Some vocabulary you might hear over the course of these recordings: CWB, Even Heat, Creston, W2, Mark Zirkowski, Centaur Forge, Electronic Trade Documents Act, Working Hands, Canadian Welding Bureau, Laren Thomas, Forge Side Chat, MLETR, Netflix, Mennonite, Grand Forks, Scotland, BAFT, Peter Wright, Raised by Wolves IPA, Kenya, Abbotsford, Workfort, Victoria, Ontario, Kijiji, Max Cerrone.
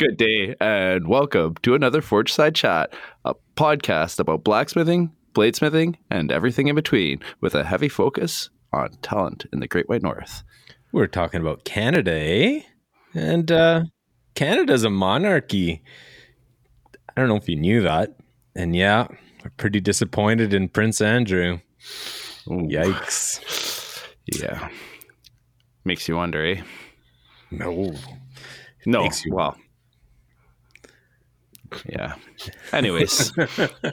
Good day, and welcome to another Forge Side Chat, a podcast about blacksmithing, bladesmithing, and everything in between, with a heavy focus on talent in the Great White North. We're talking about Canada, eh? And Canada's a monarchy. I don't know if you knew that. And yeah, we're pretty disappointed in Prince Andrew. Ooh. Yikes. Yeah. Makes you wonder, eh? No. Well. Yeah. Anyways,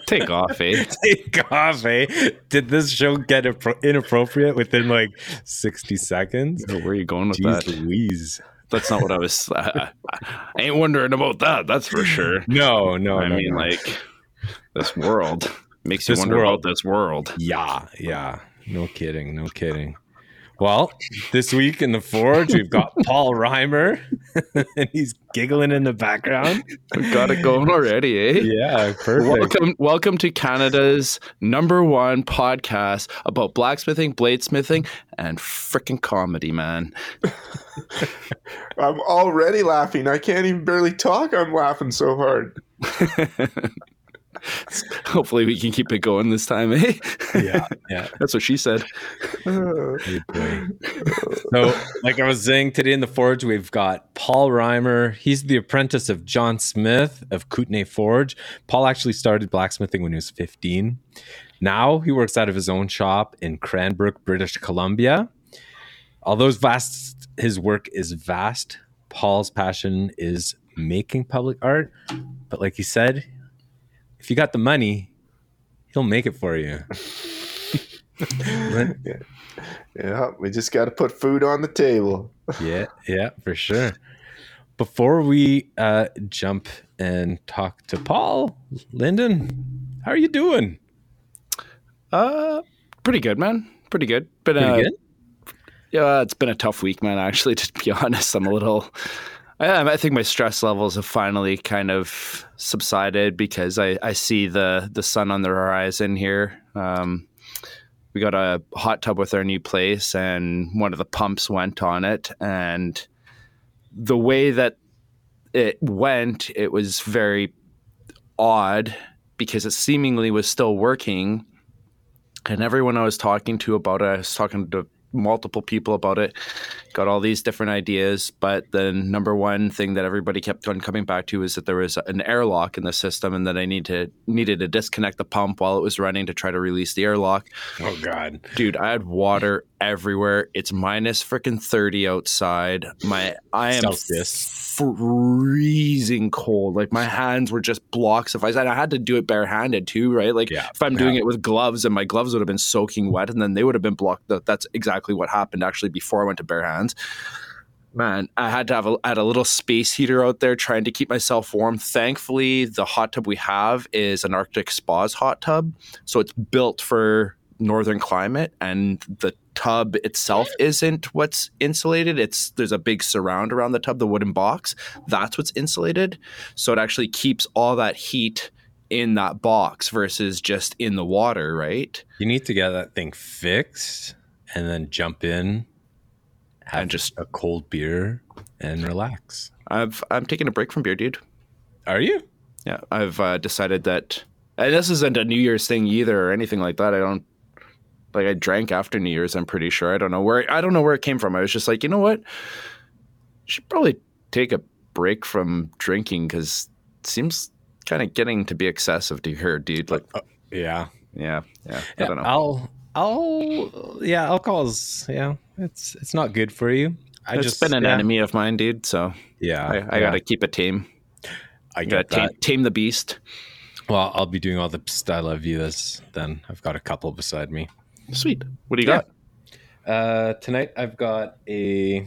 take off, eh? Take off, eh? Did this show get inappropriate within like 60 seconds? Where are you going with that? Louise. That's not what I was... I ain't wondering about that, that's for sure. No. I mean, like, this world makes you wonder about this world. Yeah. No kidding. Well, this week in the Forge, we've got Paul Reimer, and he's giggling in the background. We've got it going already, eh? Yeah, perfect. Welcome to Canada's #1 podcast about blacksmithing, bladesmithing, and frickin' comedy, man. I'm already laughing. I can't even barely talk. I'm laughing so hard. Hopefully we can keep it going this time, eh? Yeah. That's what she said. So, like I was saying, today in the Forge, we've got Paul Reimer. He's the apprentice of John Smith of Kootenay Forge. Paul actually started blacksmithing when he was 15. Now he works out of his own shop in Cranbrook, British Columbia. Although his work is vast, Paul's passion is making public art. But like he said, if you got the money, he'll make it for you. Yeah, we just got to put food on the table. Yeah, for sure. Before we jump and talk to Paul, Lyndon, how are you doing? Pretty good, man. Pretty good. But pretty good? Yeah, it's been a tough week, man, actually, to be honest. I'm a little... I think my stress levels have finally kind of subsided because I see the sun on the horizon here. We got a hot tub with our new place and one of the pumps went on it. And the way that it went, it was very odd because it seemingly was still working. And everyone I was talking to about it, I was talking to multiple people about it, got all these different ideas, but the #1 thing that everybody kept on coming back to is that there was an airlock in the system and that I needed to disconnect the pump while it was running to try to release the airlock. Oh God, dude, I had water everywhere. It's minus freaking 30 outside. I am freezing cold. Like my hands were just blocks of ice. And I had to do it barehanded too, right? Like if I'm doing it with gloves, and my gloves would have been soaking wet, and then they would have been blocked. That's exactly what happened actually before I went to bare hands. Man, I had to have a little space heater out there trying to keep myself warm. Thankfully, the hot tub we have is an Arctic Spa's hot tub. So it's built for northern climate, and the tub itself isn't what's insulated. There's a big surround around the tub, the wooden box. That's what's insulated. So it actually keeps all that heat in that box versus just in the water, right? You need to get that thing fixed and then jump in, have just a cold beer and relax. I'm taking a break from beer, dude. Are you? Yeah, I've decided that, and this isn't a New Year's thing either or anything like that. I drank after New Year's, I'm pretty sure. I don't know where it came from. I was just like, you know what? Should probably take a break from drinking because it seems kind of getting to be excessive to her, dude. Like, yeah. I don't know. Alcohol's it's not good for you. It's been an enemy of mine, dude. So I gotta keep it tame. I gotta tame the beast. Well, I'll be doing all the style of this then. I've got a couple beside me. Sweet. What do you got? Tonight I've got a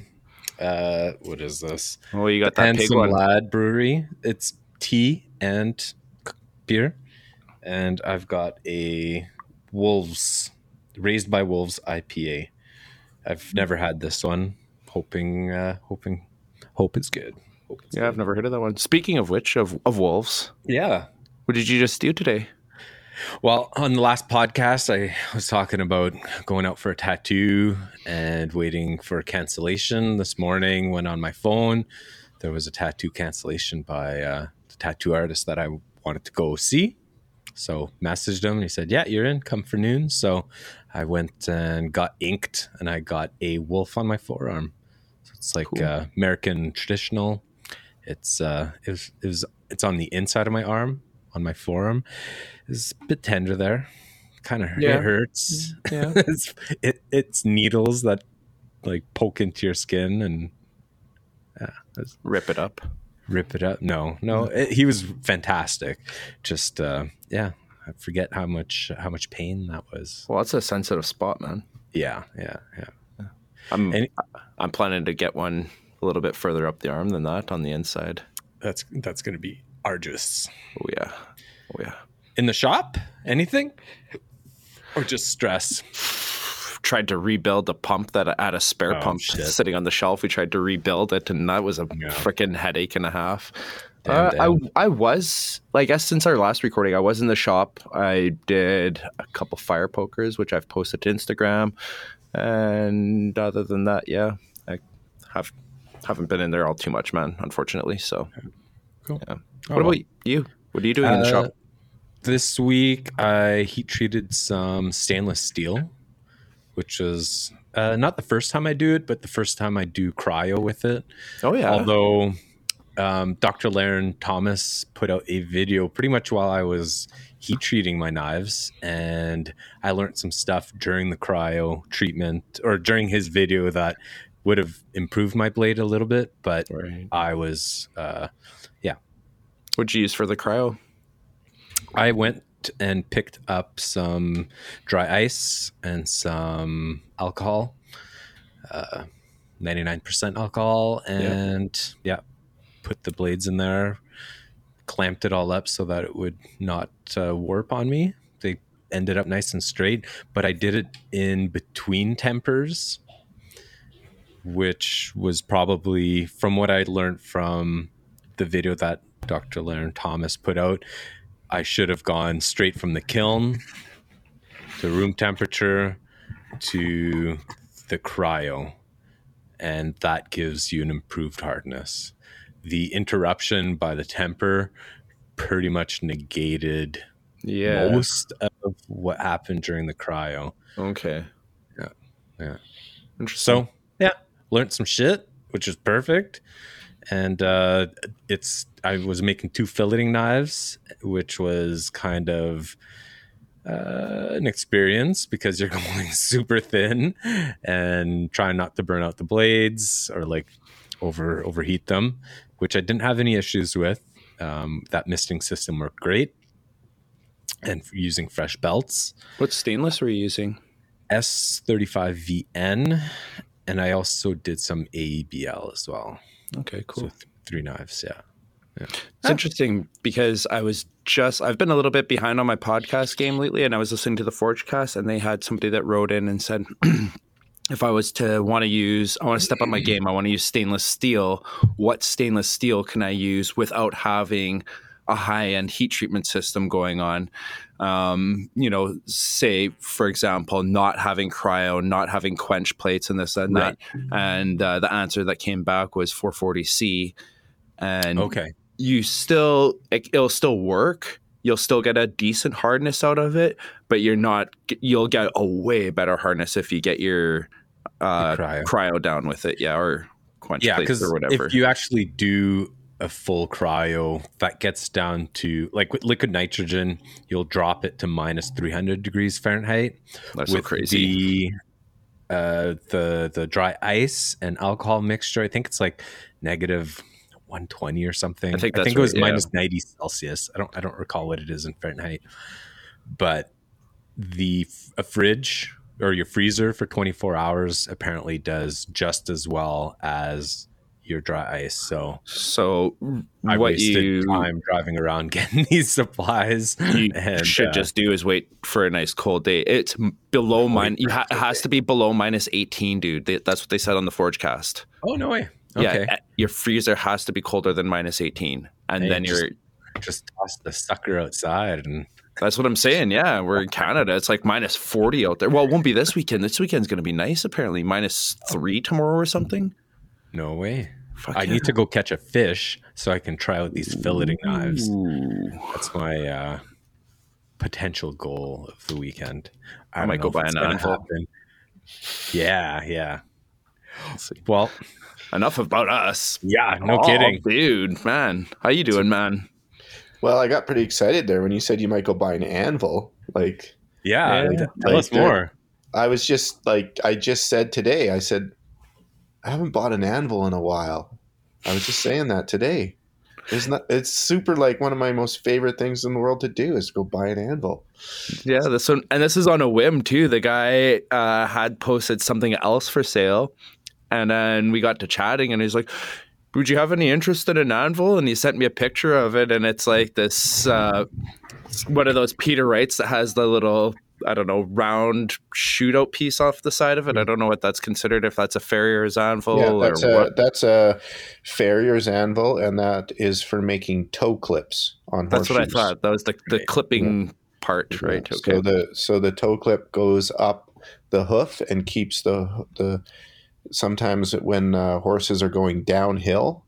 what is this? Oh, you got that pig one. Lad Brewery. It's tea and beer, and I've got a Wolves Raised by Wolves IPA. I've never had this one. Hope it's good. Hope it's good. I've never heard of that one. Speaking of which, of wolves. Yeah. What did you just do today? Well, on the last podcast, I was talking about going out for a tattoo and waiting for cancellation. This morning, went on my phone, there was a tattoo cancellation by the tattoo artist that I wanted to go see. So messaged him and he said, yeah, you're in, come for noon. So I went and got inked and I got a wolf on my forearm. So it's like cool. American traditional. It's on the inside of my arm, on my forearm. It's a bit tender there. Kind of It hurts. Yeah. it's needles that like poke into your skin and rip it up. He was fantastic. Just I forget how much pain that was. Well, that's a sensitive spot, man. Yeah. I'm planning to get one a little bit further up the arm than that on the inside. That's going to be arduous. Oh yeah. In the shop, anything? Or just stress? Tried to rebuild a pump that I had a spare pump sitting on the shelf. We tried to rebuild it, and that was a freaking headache and a half. Damn. I was, I guess since our last recording, I was in the shop. I did a couple fire pokers, which I've posted to Instagram. And other than that, I haven't been in there all too much, man, unfortunately. So, cool. Yeah. What about you? What are you doing in the shop? This week, I heat treated some stainless steel, which is not the first time I do it, but the first time I do cryo with it. Oh, yeah. Although Dr. Laren Thomas put out a video pretty much while I was heat treating my knives, and I learned some stuff during the cryo treatment or during his video that would have improved my blade a little bit, but I was, What'd you use for the cryo? I went and picked up some dry ice and some alcohol, 99% alcohol, and put the blades in there, clamped it all up so that it would not warp on me. They ended up nice and straight, but I did it in between tempers, which was probably from what I learned from the video that Dr. Laren Thomas put out. I should have gone straight from the kiln to room temperature to the cryo, and that gives you an improved hardness. The interruption by the temper pretty much negated most of what happened during the cryo. Okay. Yeah. Interesting. So, learned some shit, which is perfect. And I was making two filleting knives, which was kind of an experience because you're going super thin and trying not to burn out the blades or like overheat them, which I didn't have any issues with. That misting system worked great. And using fresh belts. What stainless were you using? S35VN. And I also did some AEBL as well. Okay, cool. So three knives, It's interesting because I've been a little bit behind on my podcast game lately, and I was listening to the Forgecast, and they had somebody that wrote in and said, if I want to step up my game, I want to use stainless steel, what stainless steel can I use without having a high-end heat treatment system going on? Say, for example, not having cryo, not having quench plates and this and that. And the answer that came back was 440C. And it'll still work. You'll still get a decent hardness out of it, but you'll get a way better hardness if you get your cryo down with it. Yeah. Or quench plates or whatever. If you actually do a full cryo that gets down to like with liquid nitrogen, you'll drop it to minus 300 degrees Fahrenheit. That's with so crazy. The dry ice and alcohol mixture, I think it's like negative 120 or something. I think it was minus 90 Celsius. I don't recall what it is in Fahrenheit, but a fridge or your freezer for 24 hours apparently does just as well as your dry ice. So I wasted time driving around getting these supplies. You should just do is wait for a nice cold day. It's below minus. It has to be below minus 18, dude. That's what they said on the Forgecast. Oh no way. Okay. Yeah, your freezer has to be colder than minus 18, and then you're just toss the sucker outside and. That's what I'm saying. Yeah, we're in Canada. It's like minus 40 out there. Well, it won't be this weekend. This weekend's going to be nice apparently. Minus 3 tomorrow or something. No way. I need to go catch a fish so I can try out these filleting knives. That's my potential goal of the weekend. I might go buy an anvil. Yeah. Well, enough about us. Yeah, no kidding. Dude, man, how you doing, man? Well, I got pretty excited there when you said you might go buy an anvil. Like, yeah, tell us more. I was just like, I just said today, I said, I haven't bought an anvil in a while. I was just saying that today. It's super like one of my most favorite things in the world to do is go buy an anvil. Yeah, this one, and this is on a whim too. The guy had posted something else for sale, and then we got to chatting, and he's like, "Would you have any interest in an anvil?" And he sent me a picture of it, and it's like this one of those Peter Wrights that has the little, I don't know, round shootout piece off the side of it. I don't know what that's considered, if that's a farrier's anvil what. That's a farrier's anvil, and that is for making toe clips on horseshoes. That's what I thought. That was the clipping part, right? Yeah. Okay. So the toe clip goes up the hoof and keeps the sometimes when horses are going downhill,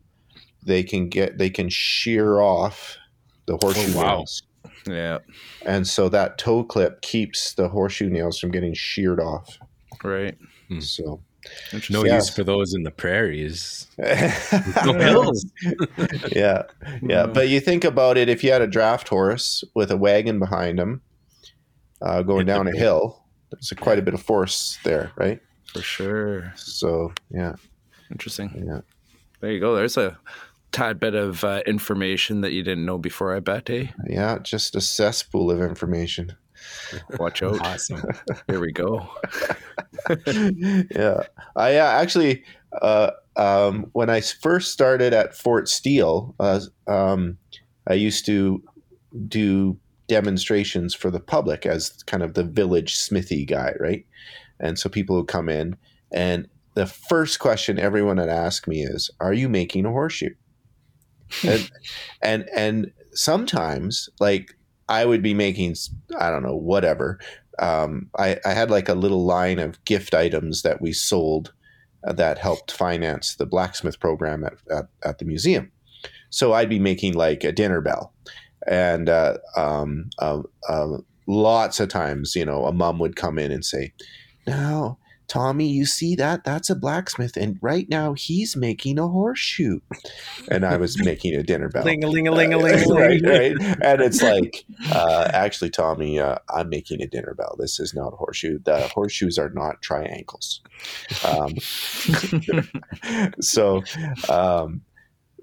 they can shear off the horseshoe nails. Yeah. And so that toe clip keeps the horseshoe nails from getting sheared off. Right. So no use for those in the prairies. No hills. Yeah. Yeah. But you think about it, if you had a draft horse with a wagon behind him going down a hill, there's quite a bit of force there, right? For sure. So, yeah. Interesting. Yeah. There you go. There's a tad bit of information that you didn't know before, I bet, eh? Yeah, just a cesspool of information. Watch out. Awesome. Here we go. Yeah. I actually, when I first started at Fort Steele, I used to do demonstrations for the public as kind of the village smithy guy, right? And so people would come in, and the first question everyone had asked me is, "Are you making a horseshoe?" and sometimes, like, I would be making, I don't know, whatever. I had like a little line of gift items that we sold that helped finance the blacksmith program at the museum. So I'd be making like a dinner bell, and lots of times, you know, a mom would come in and say, "Now, Tommy, you see that? That's a blacksmith, and right now he's making a horseshoe." And I was making a dinner bell. Ling-a-ling-a-ling-a-ling. Right. And it's like, actually, Tommy, I'm making a dinner bell. This is not a horseshoe. The horseshoes are not triangles.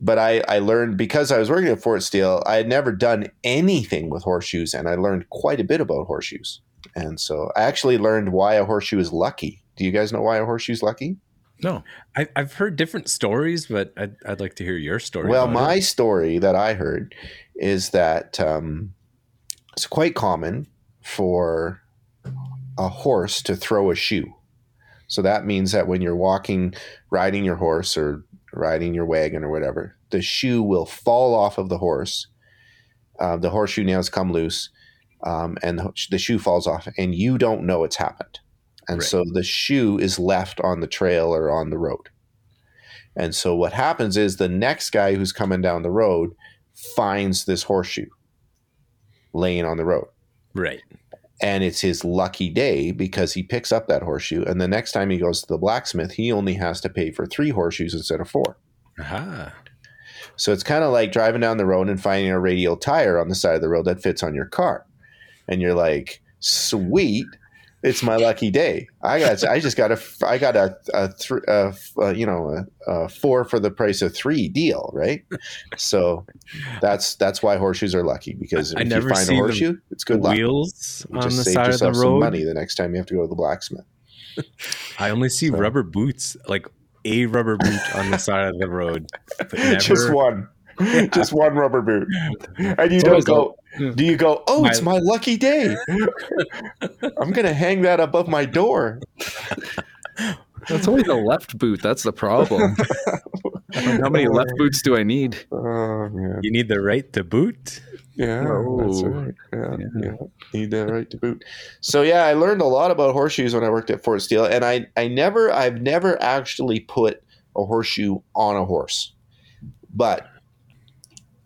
But I learned, because I was working at Fort Steele, I had never done anything with horseshoes, and I learned quite a bit about horseshoes. And so I actually learned why a horseshoe is lucky. Do you guys know why a horseshoe's lucky? No. I've heard different stories, but I'd like to hear your story. Well, my story that I heard is that it's quite common for a horse to throw a shoe. So that means that when you're walking, riding your horse or riding your wagon or whatever, the shoe will fall off of the horse. The horseshoe nails come loose, and the shoe falls off, and you don't know it's happened. And so the shoe is left on the trail or on the road. And so what happens is the next guy who's coming down the road finds this horseshoe laying on the road. Right. And it's his lucky day because he picks up that horseshoe. And the next time he goes to the blacksmith, he only has to pay for 3 horseshoes instead of 4. Aha. So it's kind of like driving down the road and finding a radial tire on the side of the road that fits on your car. And you're like, sweet. It's my lucky day. I got a 4 for the price of 3 deal, right? So that's why horseshoes are lucky, because if you find a horseshoe, it's good luck. Wheels on the side of the road. Just save yourself some money the next time you have to go to the blacksmith. I only see rubber boots, like a rubber boot on the side of the road, but never... Just one rubber boot. And you don't go, do you go, "Oh, it's my lucky day. I'm going to hang that above my door." That's only the left boot. That's the problem. How many left boots do I need? You need the right to boot. Yeah, that's right. Need that right to boot. So yeah, I learned a lot about horseshoes when I worked at Fort Steele, and I've never actually put a horseshoe on a horse. But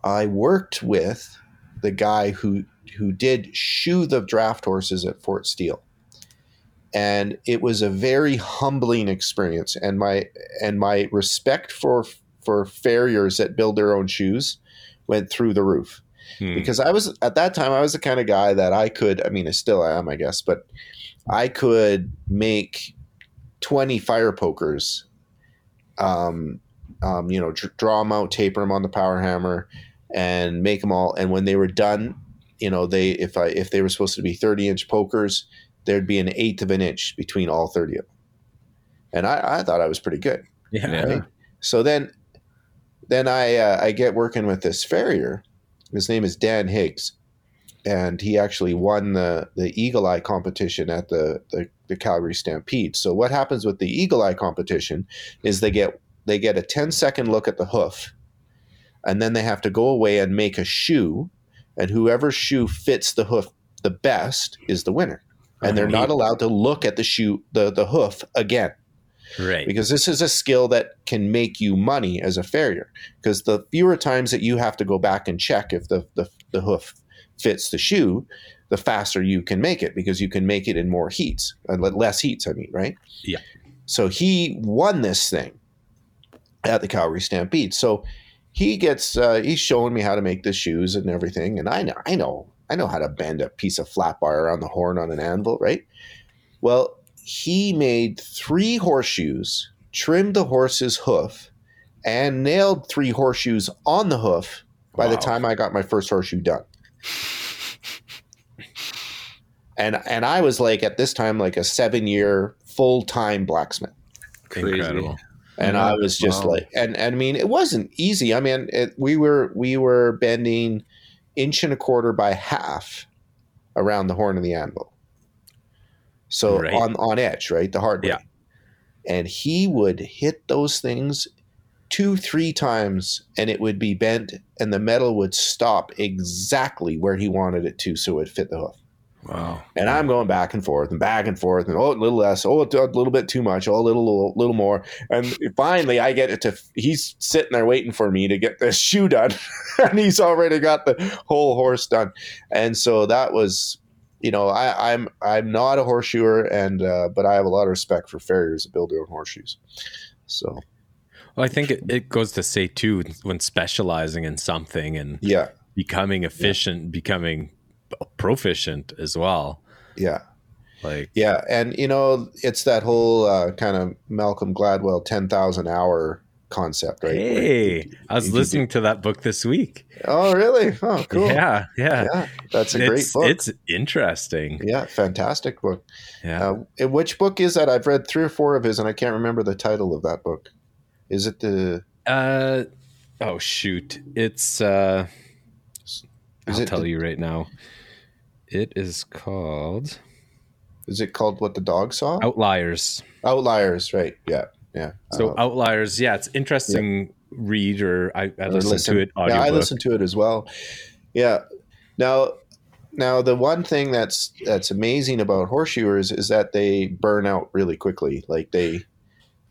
I worked with the guy who did shoe the draft horses at Fort Steele. And it was a very humbling experience. And my respect for farriers that build their own shoes went through the roof. Because I was, at that time, I was the kind of guy that I could, I mean, I still am, I guess, but I could make 20 fire pokers, draw them out, taper them on the power hammer and make them all. And when they were done, you know, if they were supposed to be 30-inch pokers, there'd be an eighth of an inch between all 30 of them. And I thought I was pretty good. Yeah. Right? So then I get working with this farrier. His name is Dan Higgs, and he actually won the Eagle Eye competition at the Calgary Stampede. So what happens with the Eagle Eye competition is they get a 10-second look at the hoof, and then they have to go away and make a shoe, and whoever's shoe fits the hoof the best is the winner. And they're not allowed to look at the shoe, the hoof again. Right. Because this is a skill that can make you money as a farrier, because the fewer times that you have to go back and check if the hoof fits the shoe, the faster you can make it, because you can make it in more heats, less heats, I mean, right? Yeah. So he won this thing at the Calgary Stampede. So he gets he's showing me how to make the shoes and everything, and I know how to bend a piece of flat bar around the horn on an anvil, right? Well, he made 3 horseshoes, trimmed the horse's hoof, and nailed 3 horseshoes on the hoof by the time I got my first horseshoe done. And I was like, at this time, like a 7-year full-time blacksmith. Incredible. And I was just like, and I mean, it wasn't easy. I mean, we were bending 1.25 inches by 1/2 around the horn of the anvil. So right. on edge, right? The hard way. Yeah. And he would hit those things 2-3 times, and it would be bent, and the metal would stop exactly where he wanted it to, so it fit the hoof. Wow. And I'm going back and forth, and a little less, a little bit too much, a little more. And finally I get it to, he's sitting there waiting for me to get this shoe done, and he's already got the whole horse done. And so that was... You know, I'm not a horseshoer, but I have a lot of respect for farriers that build their own horseshoes. So, well, I think it goes to say too, when specializing in something and becoming efficient, becoming proficient as well. Yeah, and you know, it's that whole kind of Malcolm Gladwell 10,000-hour concept, right? Hey, I was listening to that book this week. Oh, really? Oh, cool. Yeah. That's a great book. It's interesting. Yeah, fantastic book. Yeah. Which book is that? I've read 3 or 4 of his, and I can't remember the title of that book. Is it the? Oh shoot! It's. I'll tell you right now. It is called. Is it called What the Dog Saw? Outliers, right? Yeah. Yeah. So Outliers, it's interesting read, or I listened to it audiobook. Yeah, I listened to it as well. Yeah. Now the one thing that's amazing about horseshoers is that they burn out really quickly. Like they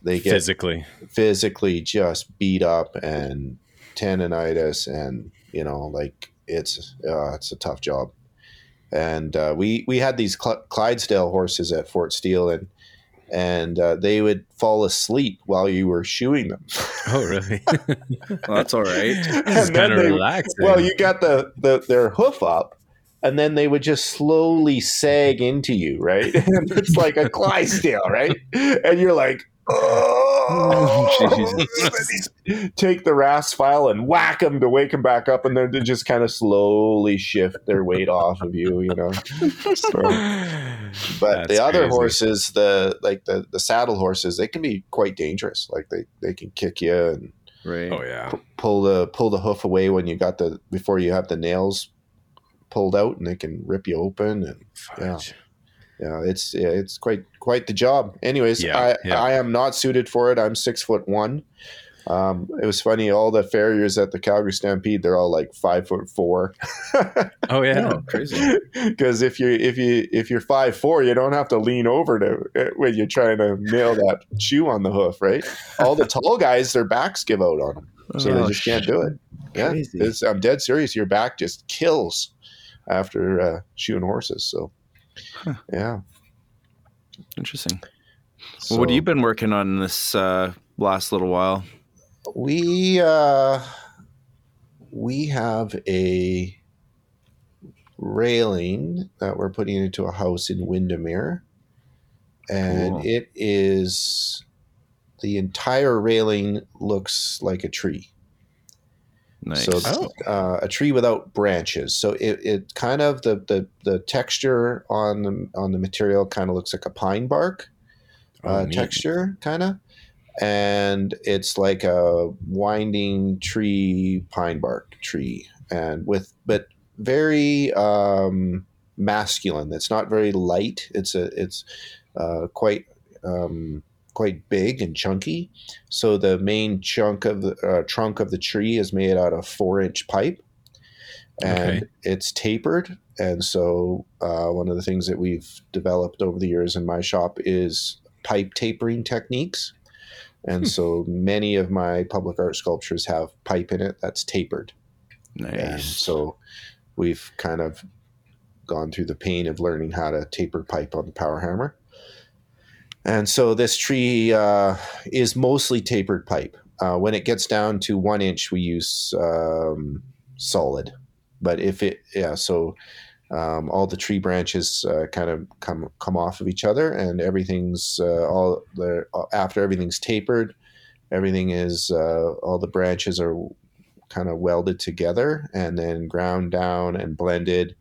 get physically just beat up, and tendonitis, and you know, like it's a tough job. And we had these Clydesdale horses at Fort Steele, and they would fall asleep while you were shoeing them. Oh, really? Well, that's all right. It's kind of relaxing. Well, you got their hoof up, and then they would just slowly sag into you, right? And it's like a Clydesdale, right? And you're like, take the rasp file and whack them to wake them back up, and then they just kind of slowly shift their weight off of you, you know. So, but that's the other crazy. Horses, the saddle horses, they can be quite dangerous. Like they can kick you and pull the hoof away when you got before you have the nails pulled out, and they can rip you open and it's quite the job. Anyways, I am not suited for it. I'm 6'1". It was funny, all the farriers at the Calgary Stampede, they're all like 5'4". Oh yeah, no, crazy. Because if you're 5'4", you don't have to lean over to when you're trying to nail that shoe on the hoof, right? All the tall guys, their backs give out on them, so they just can't do it. Yeah, I'm dead serious. Your back just kills after shoeing horses. So yeah, interesting. So, well, what have you been working on this last little while? We have a railing that we're putting into a house in Windermere, and cool. It is the entire railing looks like a tree. Nice. So a tree without branches. So it kind of the texture on the material kind of looks like a pine bark texture, kind of. And it's like a winding tree, pine bark tree, and but very masculine. It's not very light. It's quite big and chunky. So the main chunk of the trunk of the tree is made out of 4-inch pipe, and it's tapered. And so one of the things that we've developed over the years in my shop is pipe tapering techniques. And so many of my public art sculptures have pipe in it that's tapered. Nice. And so we've kind of gone through the pain of learning how to taper pipe on the power hammer. And so this tree is mostly tapered pipe. When it gets down to 1 inch, we use solid. But all the tree branches kind of come off of each other, and everything's after everything's tapered, everything is all the branches are kind of welded together and then ground down and blended,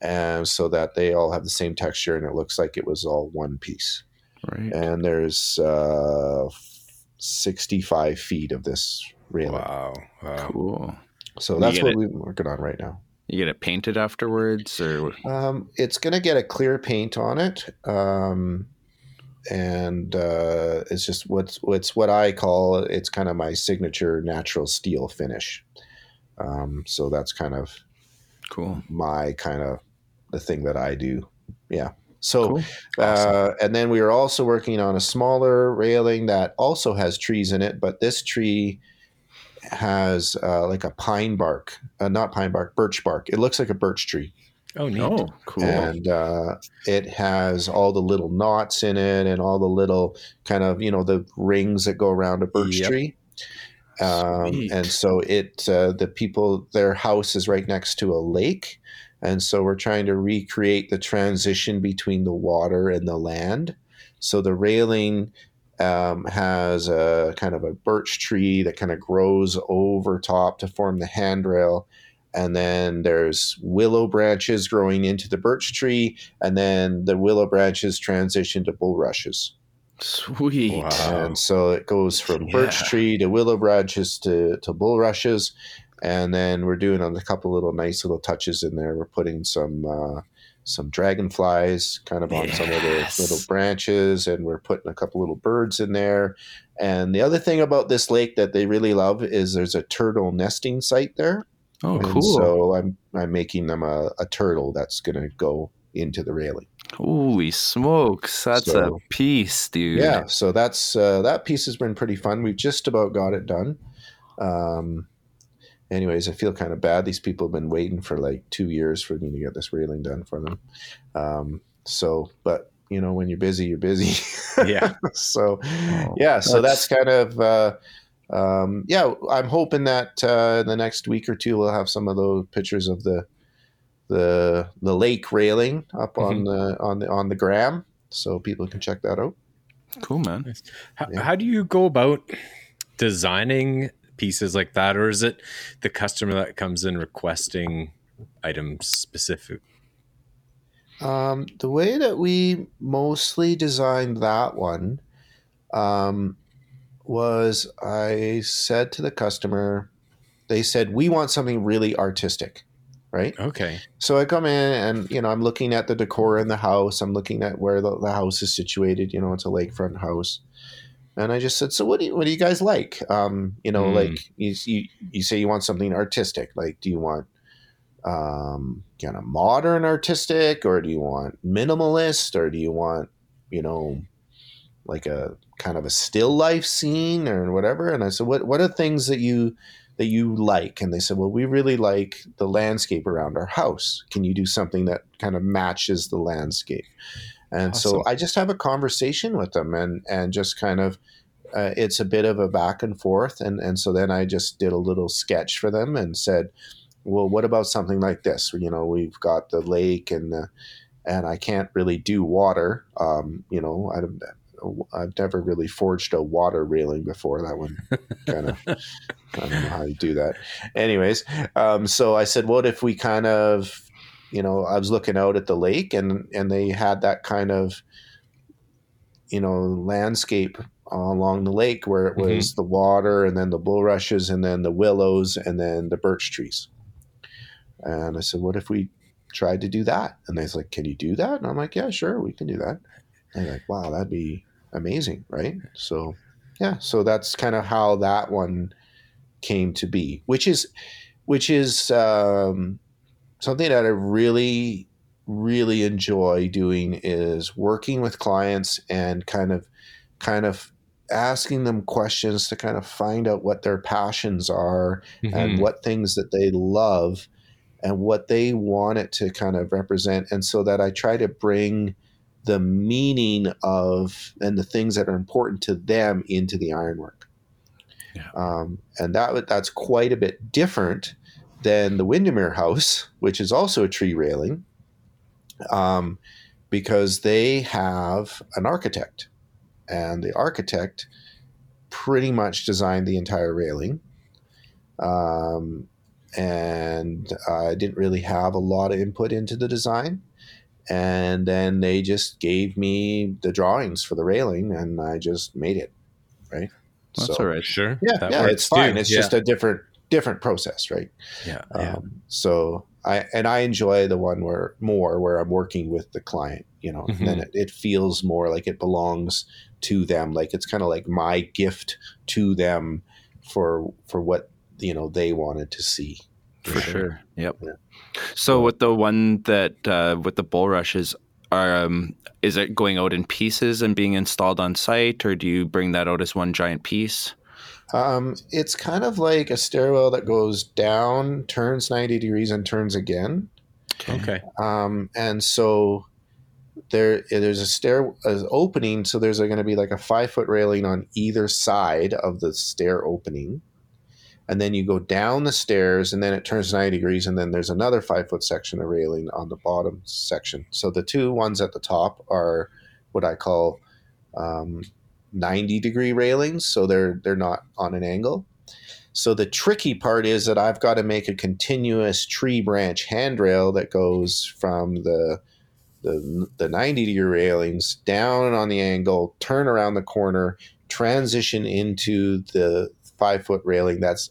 and so that they all have the same texture and it looks like it was all one piece. Right. And there's 65 feet of this railing. Wow. Cool. So that's what we're working on right now. You get it painted afterwards, or it's going to get a clear paint on it, and it's just what I call it's kind of my signature natural steel finish. So that's kind of cool. My kind of the thing that I do, yeah. So, cool. Awesome. And then we are also working on a smaller railing that also has trees in it, but this tree has like a pine bark, not pine bark, birch bark. It looks like a birch tree. Oh, neat. Oh, cool. And it has all the little knots in it and all the little kind of, the rings that go around a birch tree. And so the people, their house is right next to a lake. And so we're trying to recreate the transition between the water and the land. So the railing has a kind of a birch tree that kind of grows over top to form the handrail. And then there's willow branches growing into the birch tree. And then the willow branches transition to bulrushes. Sweet. Wow. And so it goes from birch tree to willow branches to bulrushes. And then we're doing a couple little nice little touches in there. We're putting some dragonflies kind of on some of the little branches, and we're putting a couple little birds in there. And the other thing about this lake that they really love is there's a turtle nesting site there. Oh, and cool. So I'm making them a turtle that's going to go into the railing. Holy smokes. That's a piece, dude. Yeah. So that's, that piece has been pretty fun. We've just about got it done. Anyways, I feel kind of bad. These people have been waiting for like 2 years for me to get this railing done for them. But when you're busy. Yeah. So that's kind of, I'm hoping that the next week or two we'll have some of those pictures of the lake railing up on the gram, so people can check that out. Cool, man. Nice. How do you go about designing pieces like that, or is it the customer that comes in requesting items specific? The way that we mostly designed that one was I said to the customer, they said, we want something really artistic, right? Okay. So I come in and, I'm looking at the decor in the house. I'm looking at where the house is situated. It's a lakefront house. And I just said, so what do you guys like? Like you say you want something artistic. Like, do you want kind of modern artistic, or do you want minimalist, or do you want, like a kind of a still life scene or whatever? And I said, what are things that you like? And they said, well, we really like the landscape around our house. Can you do something that kind of matches the landscape? And awesome. So I just have a conversation with them and just kind of, it's a bit of a back and forth. And so then I just did a little sketch for them and said, well, what about something like this? We've got the lake and I can't really do water. I've never really forged a water railing before. That one kind of, I don't know how you do that. Anyways, so I said, what if we kind of, I was looking out at the lake and they had that kind of, landscape along the lake where it was the water and then the bulrushes and then the willows and then the birch trees. And I said, what if we tried to do that? And they're like, can you do that? And I'm like, yeah, sure, we can do that. And like, wow, that'd be amazing, right? So, yeah, so that's kind of how that one came to be, which is something that I really, really enjoy doing is working with clients and kind of asking them questions to kind of find out what their passions are and what things that they love and what they want it to kind of represent, and so that I try to bring the meaning of and the things that are important to them into the ironwork. Yeah. And that's quite a bit different than the Windermere house, which is also a tree railing, because they have an architect, and the architect pretty much designed the entire railing. And I didn't really have a lot of input into the design. And then they just gave me the drawings for the railing and I just made it. Right. Well, that's all right. Sure. Yeah, it's fine. It's just a different process. Right. Yeah. So I enjoy the one where I'm working with the client, and then it feels more like it belongs to them. Like it's kind of like my gift to them for what, they wanted to see. For sure. Yep. Yeah. So with the one that with the bulrushes, is it going out in pieces and being installed on site, or do you bring that out as one giant piece? It's kind of like a stairwell that goes down, turns 90 degrees, and turns again. Okay. And so there's a stair opening, so there's going to be like a 5-foot railing on either side of the stair opening. And then you go down the stairs and then it turns 90 degrees. And then there's another 5-foot section of railing on the bottom section. So the two ones at the top are what I call 90 degree railings. So they're not on an angle. So the tricky part is that I've got to make a continuous tree branch handrail that goes from the 90 degree railings down on the angle, turn around the corner, transition into the 5-foot railing that's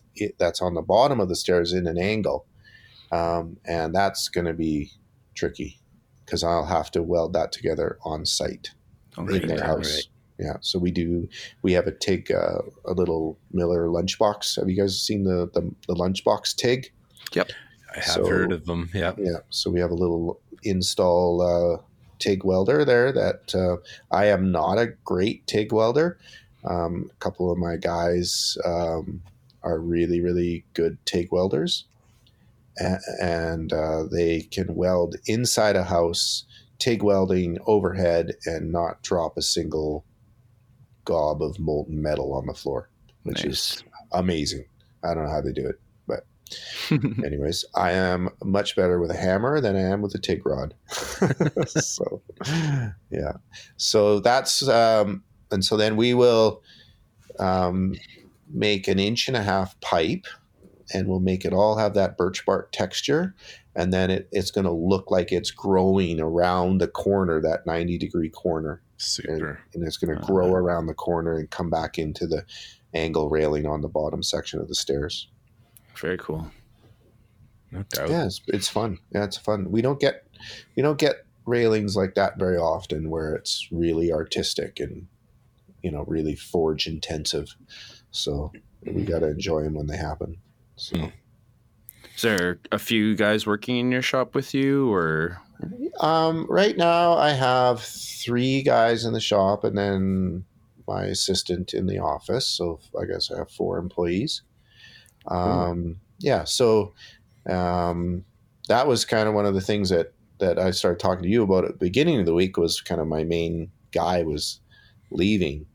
on the bottom of the stairs in an angle, and that's going to be tricky because I'll have to weld that together on site in their house. Right. Yeah, so we have a TIG, a little Miller lunchbox. Have you guys seen the lunchbox TIG? Yep, I have heard of them. Yeah. So we have a little install TIG welder there that I am not a great TIG welder. A couple of my guys are really, really good TIG welders, and they can weld inside a house, TIG welding overhead, and not drop a single gob of molten metal on the floor, which is amazing. I don't know how they do it, but anyways, I am much better with a hammer than I am with a TIG rod. So, yeah. So that's... and so then we will make an 1.5-inch pipe, and we'll make it all have that birch bark texture. And then it's going to look like it's growing around the corner, that 90-degree corner. Super. And it's going to grow around the corner and come back into the angle railing on the bottom section of the stairs. Very cool. No doubt. Yeah, it's fun. Yeah, it's fun. We don't get railings like that very often where it's really artistic and you know, really forge intensive. So we got to enjoy them when they happen. So is there a few guys working in your shop with you, or? Right now I have 3 guys in the shop and then my assistant in the office. So I guess I have 4 employees. Yeah. So, that was kind of one of the things that I started talking to you about at the beginning of the week, was kind of my main guy was leaving.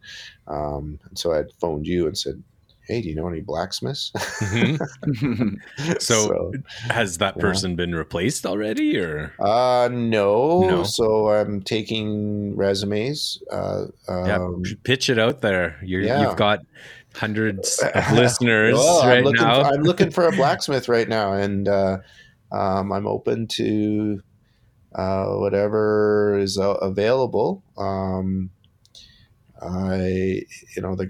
And so I had phoned you and said, hey, do you know any blacksmiths? So has that person been replaced already, or? No. So I'm taking resumes. Pitch it out there. You've got hundreds of listeners I'm looking for a blacksmith right now. And, I'm open to, whatever is available. The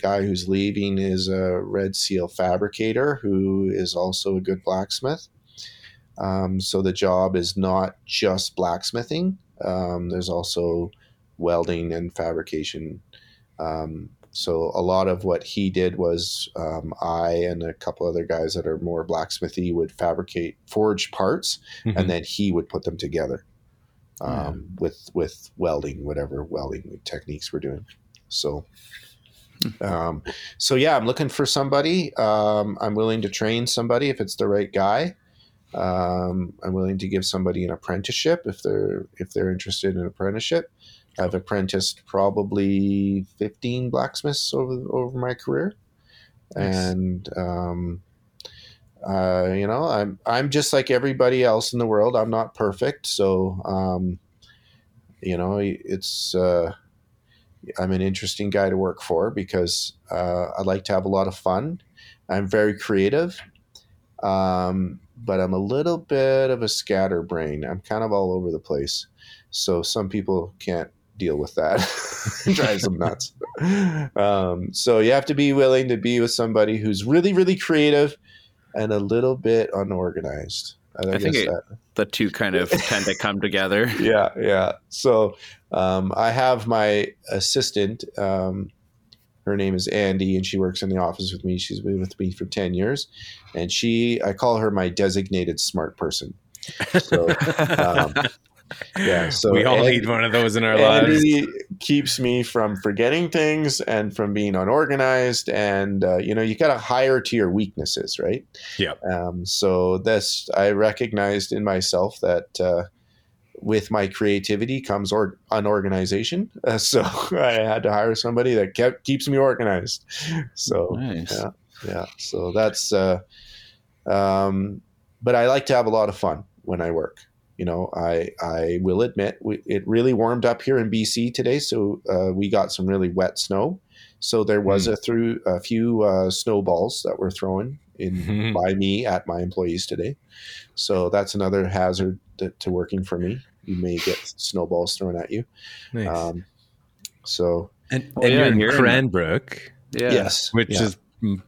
guy who's leaving is a Red Seal fabricator who is also a good blacksmith. So the job is not just blacksmithing. There's also welding and fabrication. So a lot of what he did was I and a couple other guys that are more blacksmithy would fabricate forge parts, and then he would put them together with welding, whatever welding techniques we're doing. So, I'm looking for somebody. I'm willing to train somebody if it's the right guy. I'm willing to give somebody an apprenticeship if they're interested in an apprenticeship. I've apprenticed probably 15 blacksmiths over my career. Nice. And, I'm just like everybody else in the world. I'm not perfect. So, I'm an interesting guy to work for because I like to have a lot of fun. I'm very creative, but I'm a little bit of a scatterbrain. I'm kind of all over the place. So some people can't deal with that. It drives them nuts. So you have to be willing to be with somebody who's really, really creative and a little bit unorganized. I think the two kind of tend to come together. Yeah. So I have my assistant. Her name is Andy, and she works in the office with me. She's been with me for 10 years. And I call her my designated smart person. So, so we all need one of those in our lives. Andy keeps me from forgetting things and from being unorganized, and you got to hire to your weaknesses, right? Yeah. So this I recognized in myself that with my creativity comes unorganization. So I had to hire somebody that keeps me organized. So nice. Yeah. So that's. But I like to have a lot of fun when I work. You know, I will admit it really warmed up here in BC today. So we got some really wet snow. So there was a few snowballs that were thrown in by me at my employees today. So that's another hazard to working for me. You may get snowballs thrown at you. Nice. You're in Cranbrook. Yeah. Yes. Which is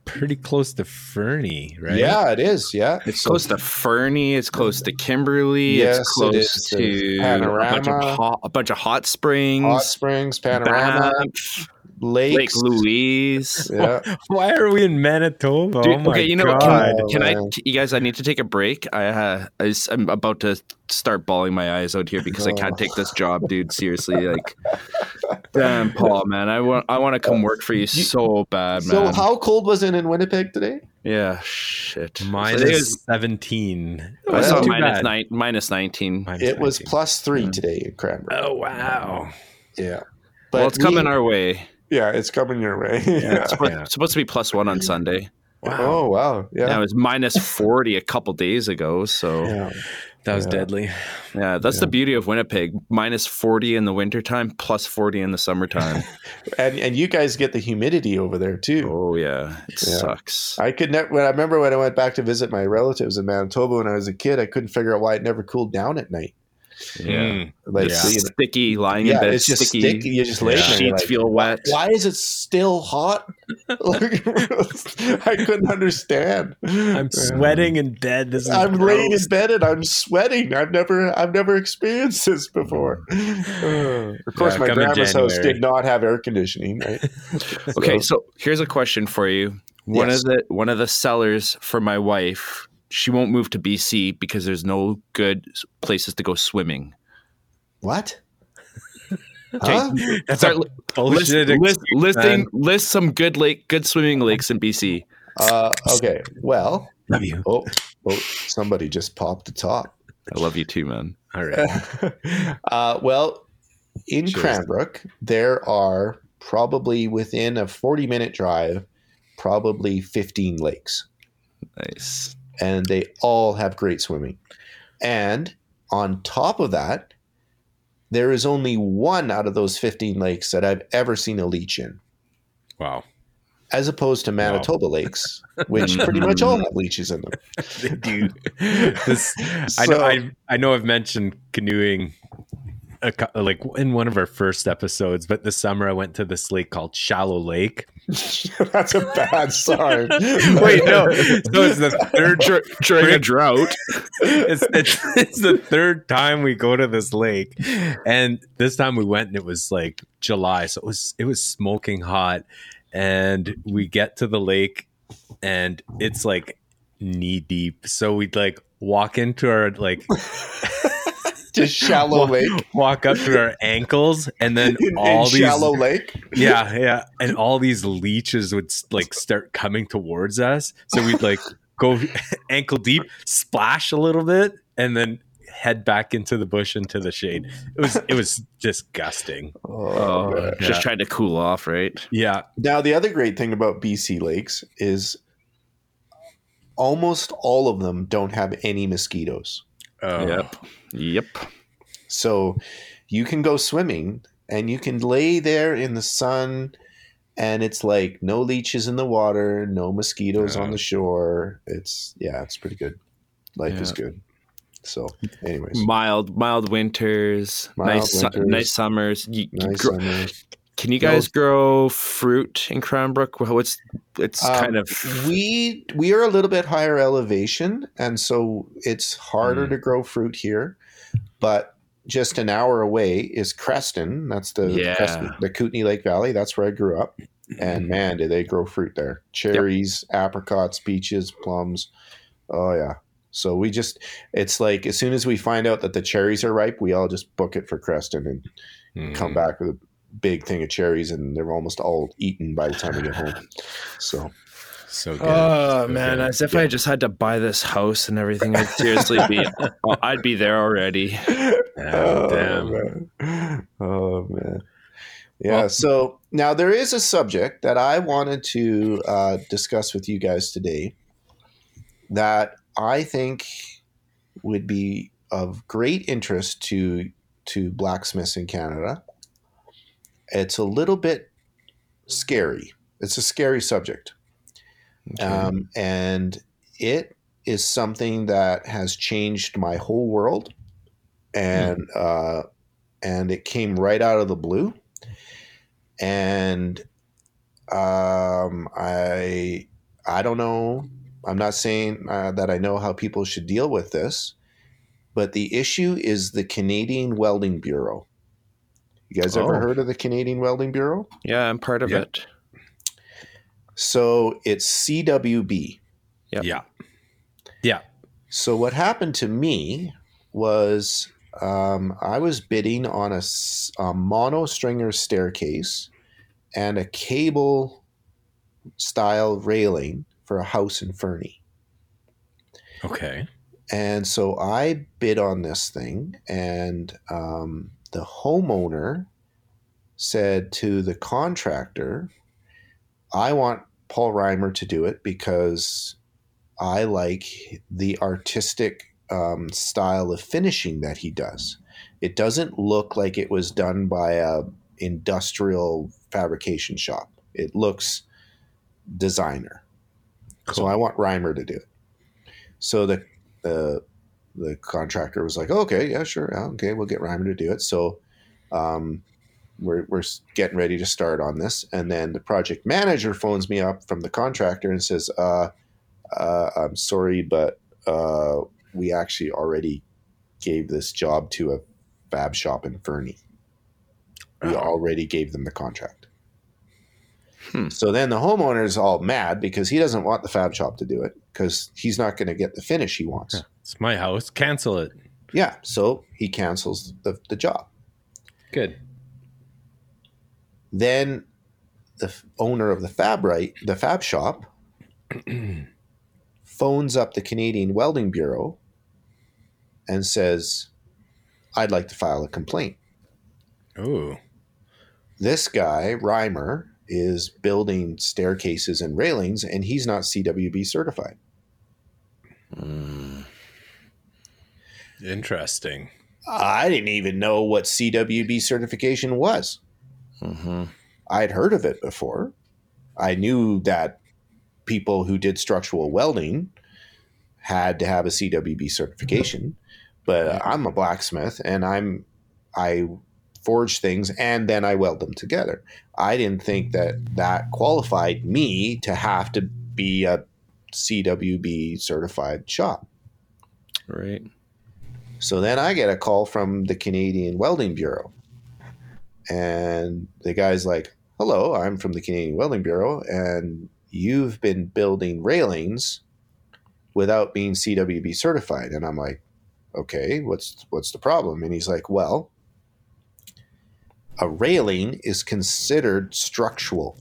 pretty close to Fernie, right? Yeah, it is. Yeah, it's close to Fernie. It's close to Kimberly. Yes, it's close to Panorama. A bunch of hot springs, Panorama, Banff, Lake Louise. Yeah. Why are we in Manitoba? Dude, God! You guys? I need to take a break. I'm about to start bawling my eyes out here because I can't take this job, dude. Seriously, like. Damn, Paul, man, I want to come work for you so bad, man. So how cold was it in Winnipeg today? Yeah, shit. Minus 17. I saw minus 19. It was plus 3 today in Cranbrook. Oh, wow. Yeah. But it's coming our way. Yeah, it's coming your way. Yeah. It's supposed to be plus 1 on Sunday. Wow. Oh, wow. Yeah. It was minus 40 a couple days ago, so... Yeah. That was deadly. Yeah, that's the beauty of Winnipeg. Minus 40 in the wintertime, plus 40 in the summertime. and you guys get the humidity over there too. Oh yeah, it sucks. I remember when I went back to visit my relatives in Manitoba when I was a kid, I couldn't figure out why it never cooled down at night. Yeah. Like, so, you know, sticky, lying in bed. It's just sticky. You're just laying there. Sheets feel wet. Why is it still hot? Like, I couldn't understand. I'm sweating in bed. This is laying in bed and I'm sweating. I've never experienced this before. Of course, my grandma's house did not have air conditioning, right? Okay, so here's a question for you. One of the sellers for my wife, she won't move to BC because there's no good places to go swimming. What? Huh? Okay. That's our list some good swimming lakes in BC. Okay. Well, love you. Oh, somebody just popped the top. I love you too, man. All right. Well, in Cranbrook, there are probably within a 40-minute drive, probably 15 lakes. Nice. And they all have great swimming. And on top of that, there is only one out of those 15 lakes that I've ever seen a leech in. Wow. As opposed to Manitoba lakes, which pretty much all have leeches in them. They do. I know I've mentioned canoeing like in one of our first episodes, but this summer I went to this lake called Shallow Lake. That's a bad sign. Wait, no. So it's the third during a drought. It's the third time we go to this lake, and this time we went and it was like July, so it was smoking hot, and we get to the lake and it's like knee deep. So we'd like walk into our like. Just shallow lake. Walk up to our ankles, and then in shallow lake. Yeah, yeah, and all these leeches would like start coming towards us. So we'd like go ankle deep, splash a little bit, and then head back into the bush, into the shade. It was disgusting. Just trying to cool off, right? Yeah. Now the other great thing about BC lakes is almost all of them don't have any mosquitoes. Yep. So you can go swimming and you can lay there in the sun, and it's like no leeches in the water, no mosquitoes on the shore. It's pretty good. Life is good. So anyways, mild winters, nice summers. Nice summers. Can you guys grow fruit in Cranbrook? Well, it's kind of we are a little bit higher elevation, and so it's harder to grow fruit here. But just an hour away is Creston. That's the Kootenay Lake Valley. That's where I grew up, and man, do they grow fruit there? Cherries, apricots, peaches, plums. Oh yeah. So it's like as soon as we find out that the cherries are ripe, we all just book it for Creston and come back with a big thing of cherries, and they're almost all eaten by the time we get home. So good. Oh, man, good. As if I just had to buy this house and everything, I'd seriously be I'd be there already. Oh man. Yeah, well, so now there is a subject that I wanted to discuss with you guys today that I think would be of great interest to blacksmiths in Canada. It's a little bit scary. It's a scary subject. Okay. And it is something that has changed my whole world. And it came right out of the blue. And I don't know. I'm not saying that I know how people should deal with this, but the issue is the Canadian Welding Bureau. You guys ever heard of the Canadian Welding Bureau? Yeah, I'm part of it. So it's CWB. Yep. Yeah. Yeah. So what happened to me was I was bidding on a mono stringer staircase and a cable style railing for a house in Fernie. Okay. And so I bid on this thing, and the homeowner said to the contractor, I want Paul Reimer to do it because I like the artistic style of finishing that he does. It doesn't look like it was done by an industrial fabrication shop. It looks designer. Cool. So I want Reimer to do it. So the the contractor was like, oh, okay, yeah, sure. Okay, we'll get Reimer to do it. So we're getting ready to start on this. And then the project manager phones me up from the contractor and says, I'm sorry, but we actually already gave this job to a fab shop in Fernie. We already gave them the contract. So then the homeowner's all mad because he doesn't want the fab shop to do it because he's not going to get the finish he wants. Yeah, it's my house. Cancel it. Yeah. So he cancels the job. Good. Then the owner of the fab shop phones up the Canadian Welding Bureau and says, I'd like to file a complaint. Oh, this guy, Reimer, is building staircases and railings, and he's not CWB certified. Interesting. I didn't even know what CWB certification was. Mm-hmm. I'd heard of it before. I knew that people who did structural welding had to have a CWB certification, but I'm a blacksmith, and I forge things and then I weld them together. I didn't think that qualified me to have to be a CWB certified shop. Right. So then I get a call from the Canadian Welding Bureau. And the guy's like, hello, I'm from the Canadian Welding Bureau and you've been building railings without being CWB certified. And I'm like, okay, what's the problem? And he's like, well, a railing is considered structural.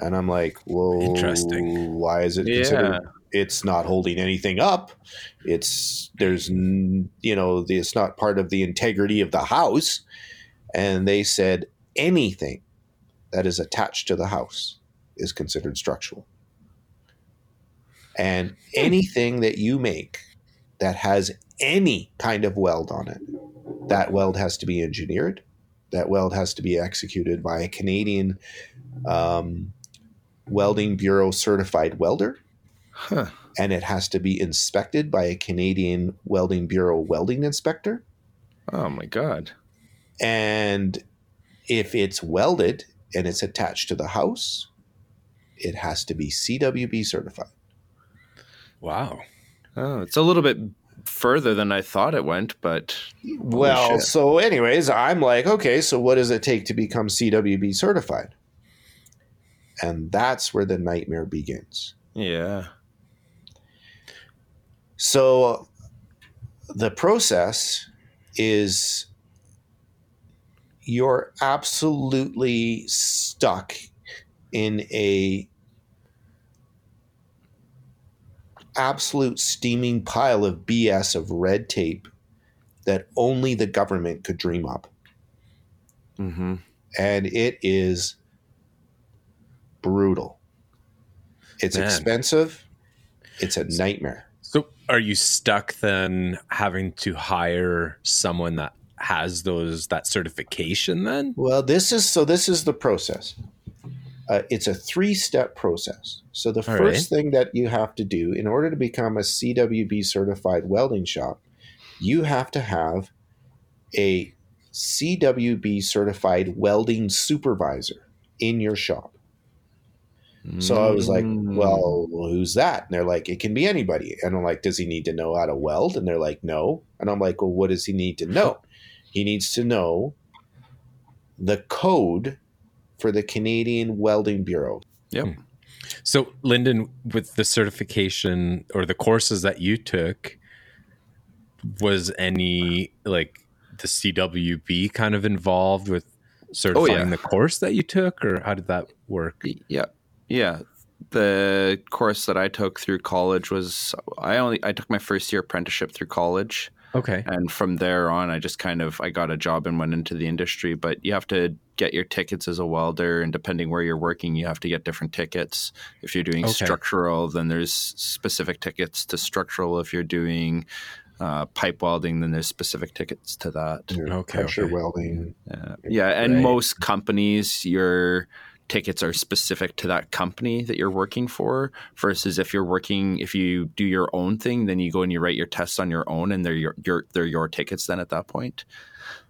And I'm like, well, interesting. Why is it considered? Yeah. It's not holding anything up. It's not part of the integrity of the house. And they said anything that is attached to the house is considered structural. And anything that you make that has any kind of weld on it, that weld has to be engineered. That weld has to be executed by a Canadian Welding Bureau certified welder. Huh. And it has to be inspected by a Canadian Welding Bureau welding inspector. Oh, my God. And if it's welded and it's attached to the house, it has to be CWB certified. Wow. Oh, it's a little bit further than I thought it went, but well, so anyways, I'm like, okay, so what does it take to become CWB certified? And that's where the nightmare begins. Yeah. So the process is you're absolutely stuck in a absolute steaming pile of BS of red tape that only the government could dream up. Mm-hmm. And it is brutal. It's expensive. It's a nightmare. So are you stuck then having to hire someone that has that certification then? Well, this is the process. It's a 3-step process. So the first thing that you have to do in order to become a CWB certified welding shop, you have to have a CWB certified welding supervisor in your shop. So I was like, well, who's that? And they're like, it can be anybody. And I'm like, does he need to know how to weld? And they're like, no. And I'm like, well, what does he need to know? He needs to know the code for the Canadian Welding Bureau. Yep. So, Lyndon, with the certification or the courses that you took, was any like the CWB kind of involved with certifying the course that you took, or how did that work? Yeah. The course that I took through college was I took my first year apprenticeship through college. Okay. And from there on, I just I got a job and went into the industry. But you have to get your tickets as a welder. And depending where you're working, you have to get different tickets. If you're doing structural, then there's specific tickets to structural. If you're doing pipe welding, then there's specific tickets to that. Pressure welding. Yeah. And most companies, your tickets are specific to that company that you're working for, versus if you do your own thing, then you go and you write your tests on your own, and they're your tickets then at that point.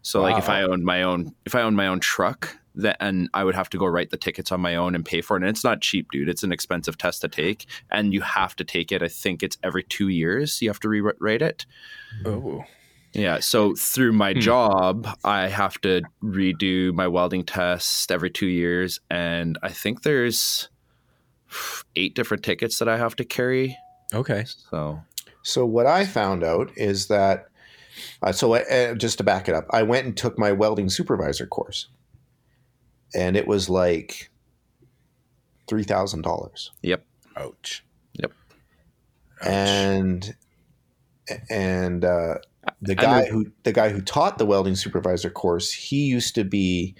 So like if I owned my own truck, then I would have to go write the tickets on my own and pay for it. And it's not cheap, dude. It's an expensive test to take, and you have to take it. I think it's every 2 years you have to rewrite it. Oh. Yeah. So through my job, I have to redo my welding test every 2 years. And I think there's 8 different tickets that I have to carry. Okay. So what I found out is that, just to back it up, I went and took my welding supervisor course. And it was like $3,000. Yep. Ouch. Yep. And the guy who taught the welding supervisor course, he used to be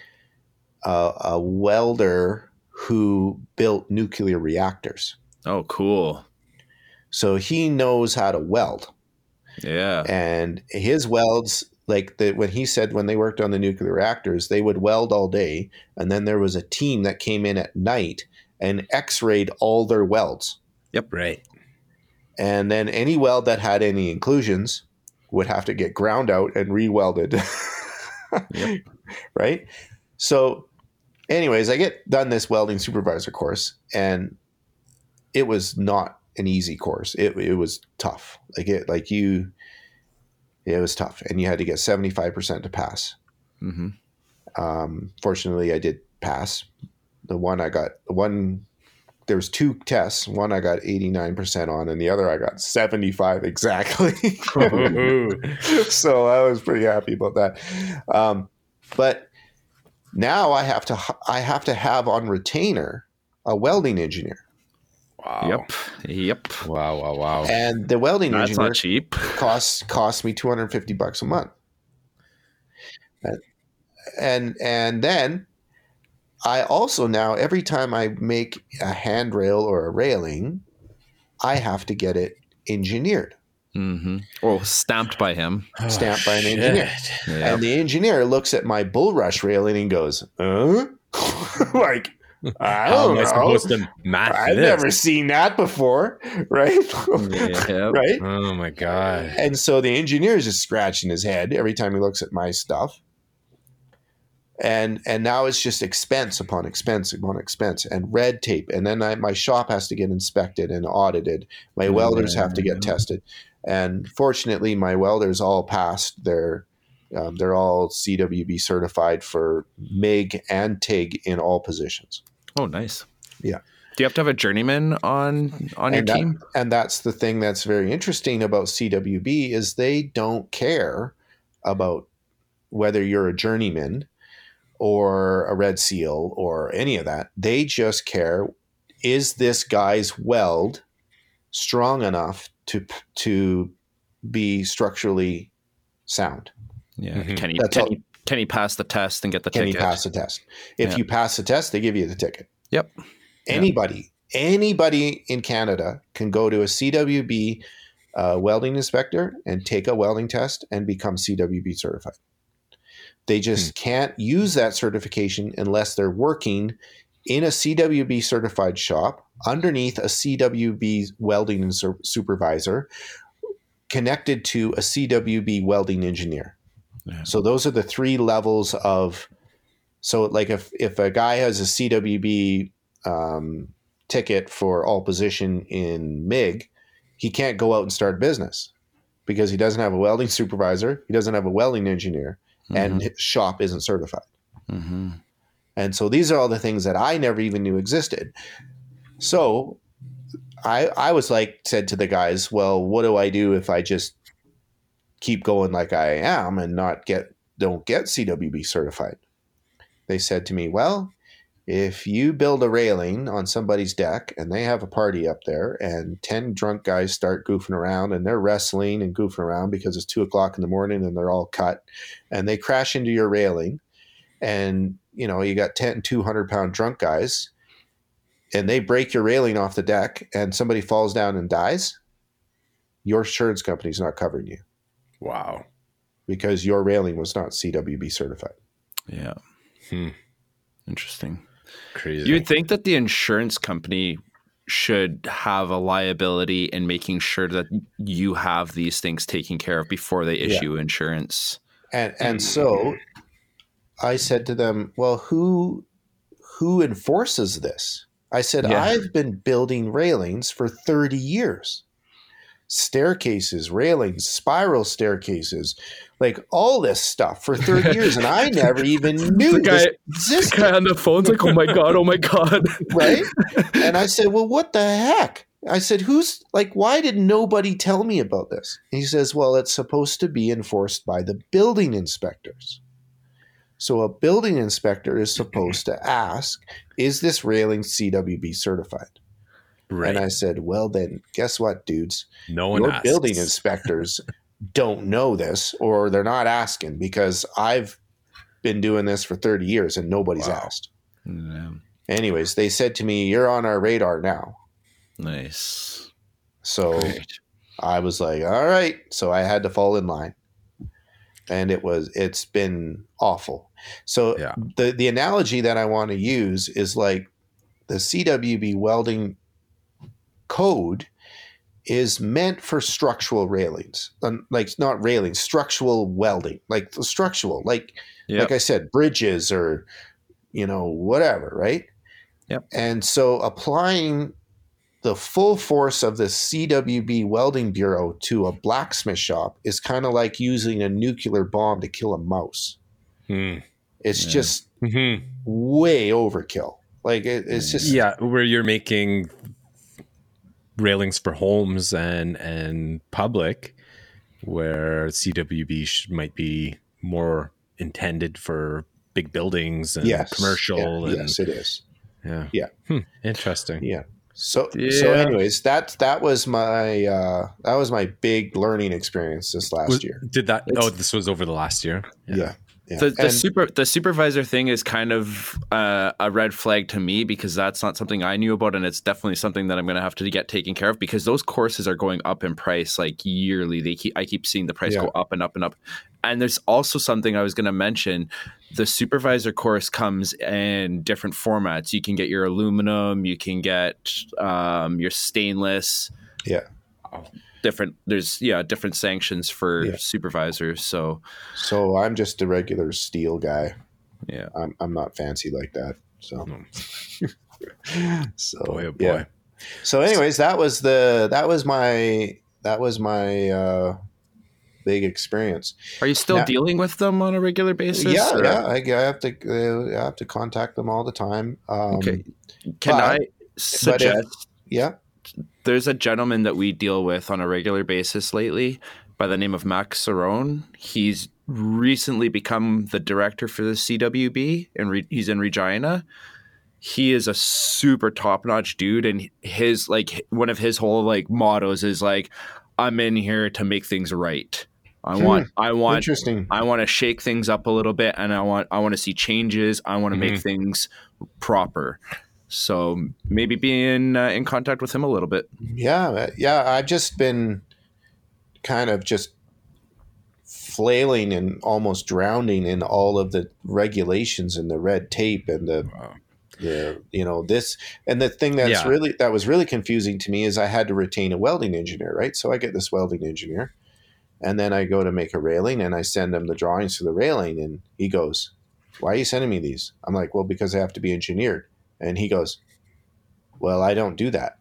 a welder who built nuclear reactors. Oh, cool. So he knows how to weld. Yeah. And his welds, when they worked on the nuclear reactors, they would weld all day, and then there was a team that came in at night and x-rayed all their welds. Yep. Right. And then any weld that had any inclusions would have to get ground out and re-welded. Yep. Right? So anyways, I get done this welding supervisor course, and it was not an easy course. It was tough. It was tough, and you had to get 75% to pass. Mm-hmm. Fortunately, I did pass. There was 2 tests. One I got 89% on, and the other I got 75 exactly. So I was pretty happy about that. But now I have to have on retainer a welding engineer. Wow. Yep. Wow. And the welding engineer, not cheap. Cost me $250 a month. And then I also now, every time I make a handrail or a railing, I have to get it engineered. Mm-hmm. Or stamped by him. Stamped by an engineer. Yep. And the engineer looks at my bulrush railing and goes, huh? Like, I don't know. Supposed to match I've this? Never seen that before, right? Yep. Right? Oh, my God. And so the engineer is just scratching his head every time he looks at my stuff. And now it's just expense upon expense upon expense and red tape. And then my shop has to get inspected and audited. My welders have to get tested. And fortunately, my welders all passed their they're all CWB certified for MIG and TIG in all positions. Oh, nice. Yeah. Do you have to have a journeyman on your team? And that's the thing that's very interesting about CWB is they don't care about whether you're a journeyman or a Red Seal or any of that. They just care, is this guy's weld strong enough to be structurally sound? Yeah. Mm-hmm. Can he pass the test and get the ticket? Can he pass the test? If you pass the test, they give you the ticket. Yep. Anybody in Canada can go to a CWB welding inspector and take a welding test and become CWB certified. They just can't use that certification unless they're working in a CWB certified shop underneath a CWB welding supervisor connected to a CWB welding engineer. Yeah. So those are the 3 levels of – so like if a guy has a CWB ticket for all position in MIG, he can't go out and start business because he doesn't have a welding supervisor. He doesn't have a welding engineer. And his shop isn't certified. Mm-hmm. And so these are all the things that I never even knew existed. So I was like, said to the guys, well, what do I do if I just keep going like I am and don't get CWB certified? They said to me, well, if you build a railing on somebody's deck and they have a party up there and 10 drunk guys start goofing around and they're wrestling and goofing around because it's 2:00 in the morning and they're all cut and they crash into your railing and, you know, you got 10 200-pound drunk guys and they break your railing off the deck and somebody falls down and dies, your insurance company's not covering you. Wow. Because your railing was not CWB certified. Yeah. Hmm. Interesting. Crazy. You'd think that the insurance company should have a liability in making sure that you have these things taken care of before they issue insurance. And so I said to them, well, who enforces this? I said, I've been building railings for 30 years. Staircases, railings, spiral staircases, like all this stuff for 30 years. And I never even knew this guy on the phone's like, oh my God. Right? And I said, well, what the heck? I said, why did nobody tell me about this? And he says, well, it's supposed to be enforced by the building inspectors. So a building inspector is supposed to ask, is this railing CWB certified? Right. And I said, well, then guess what, dudes? No one asks. Your building inspectors don't know this, or they're not asking, because I've been doing this for 30 years and nobody's asked. Yeah. Anyways, they said to me, you're on our radar now. Nice. So great. I was like, all right. So I had to fall in line. And it's been awful. So the analogy that I want to use is like the CWB welding code is meant for structural railings, structural welding, like I said, bridges or, whatever. Right. Yep. And so applying the full force of the CWB Welding Bureau to a blacksmith shop is kind of like using a nuclear bomb to kill a mouse. Hmm. It's just way overkill. Like it's just where you're making railings for homes and public, where CWB might be more intended for big buildings and commercial. Yeah. And, yes, it is. Yeah. Yeah. Hmm. Interesting. Yeah. So anyways, that was my big learning experience this last year. This was over the last year. Yeah. Yeah. So the supervisor thing is kind of a red flag to me, because that's not something I knew about, and it's definitely something that I'm going to have to get taken care of, because those courses are going up in price like yearly. I keep seeing the price go up and up and up. And there's also something I was going to mention. The supervisor course comes in different formats. You can get your aluminum, you can get your stainless. Yeah. There's different sanctions for supervisors. So I'm just a regular steel guy. Yeah. I'm not fancy like that. So. So boy, oh boy. Yeah. So anyways, that was my big experience. Are you still dealing with them on a regular basis? Yeah, or? Yeah. I have to contact them all the time. Okay. Can I suggest there's a gentleman that we deal with on a regular basis lately by the name of Max Cerrone. He's recently become the director for the CWB, and he's in Regina. He is a super top-notch dude, and his one of his whole mottos is I'm in here to make things right. I want interesting. I want to shake things up a little bit, and I want to see changes. I want to make things proper. So maybe being in contact with him a little bit. Yeah. Yeah. I've just been kind of just flailing and almost drowning in all of the regulations and the red tape and the, this, and the thing that's really confusing to me is I had to retain a welding engineer, right? So I get this welding engineer, and then I go to make a railing, and I send him the drawings for the railing, and he goes, why are you sending me these? I'm like, well, because they have to be engineered. And he goes, well, I don't do that.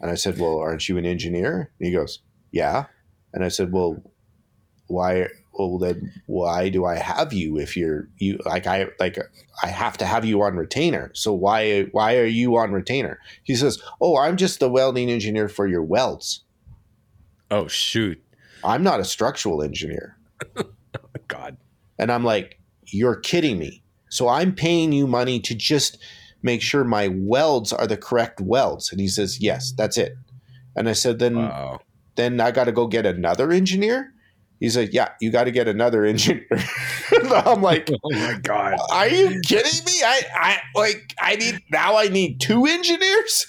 And I said, well, aren't you an engineer? And he goes, yeah. And I said, well, why do I have you if you I have to have you on retainer. So why are you on retainer? He says, oh, I'm just the welding engineer for your welds. Oh, shoot. I'm not a structural engineer. God. And I'm like, you're kidding me. So I'm paying you money to just make sure my welds are the correct welds. And he says, yes, that's it. And I said, then I got to go get another engineer. He's like, yeah, you got to get another engineer. I'm like, oh my God, are you kidding me? I need two engineers.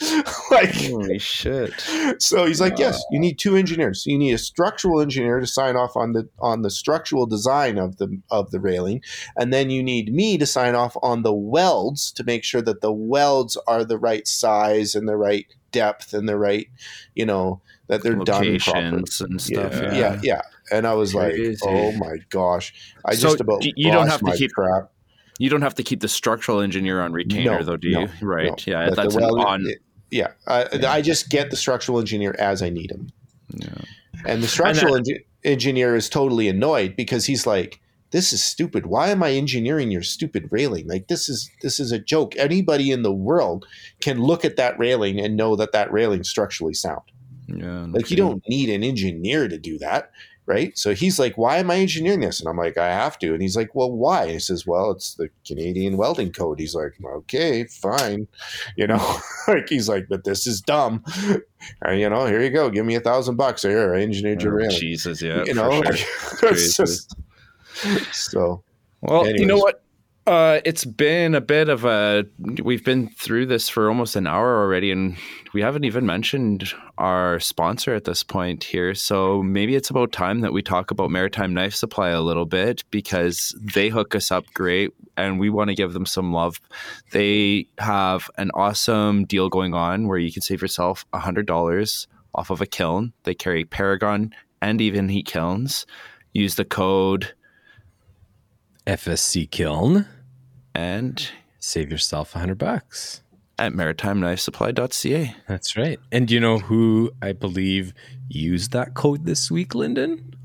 Like, holy shit. So he's like, yes, you need two engineers. So you need a structural engineer to sign off on the structural design of the railing. And then you need me to sign off on the welds to make sure that the welds are the right size and the right depth and the right, that they're done properly and stuff. Yeah. And I was like, oh my gosh. You don't have to keep the structural engineer on retainer though, do you? No, right. No. Yeah. That's I just get the structural engineer as I need him. Yeah. And the structural engineer is totally annoyed because he's like, this is stupid. Why am I engineering your stupid railing? Like this is a joke. Anybody in the world can look at that railing and know that railing's structurally sound. Yeah. Like you don't need an engineer to do that. Right. So he's like, why am I engineering this? And I'm like, I have to. And he's like, well, why? And he says, well, it's the Canadian Welding Code. He's like, okay, fine. Like he's like, but this is dumb. And, here you go. Give me $1,000 here. I engineered your railing. Jesus. Yeah. Sure. It's just, so, well, anyways. You know what? It's been a bit of we've been through this for almost an hour already, and we haven't even mentioned our sponsor at this point here. So maybe it's about time that we talk about Maritime Knife Supply a little bit, because they hook us up great and we want to give them some love. They have an awesome deal going on where you can save yourself $100 off of a kiln. They carry Paragon and Even Heat kilns. Use the code FSC Kiln and save yourself $100 at maritimeknifesupply.ca. That's right. And you know who I believe used that code this week, Lyndon?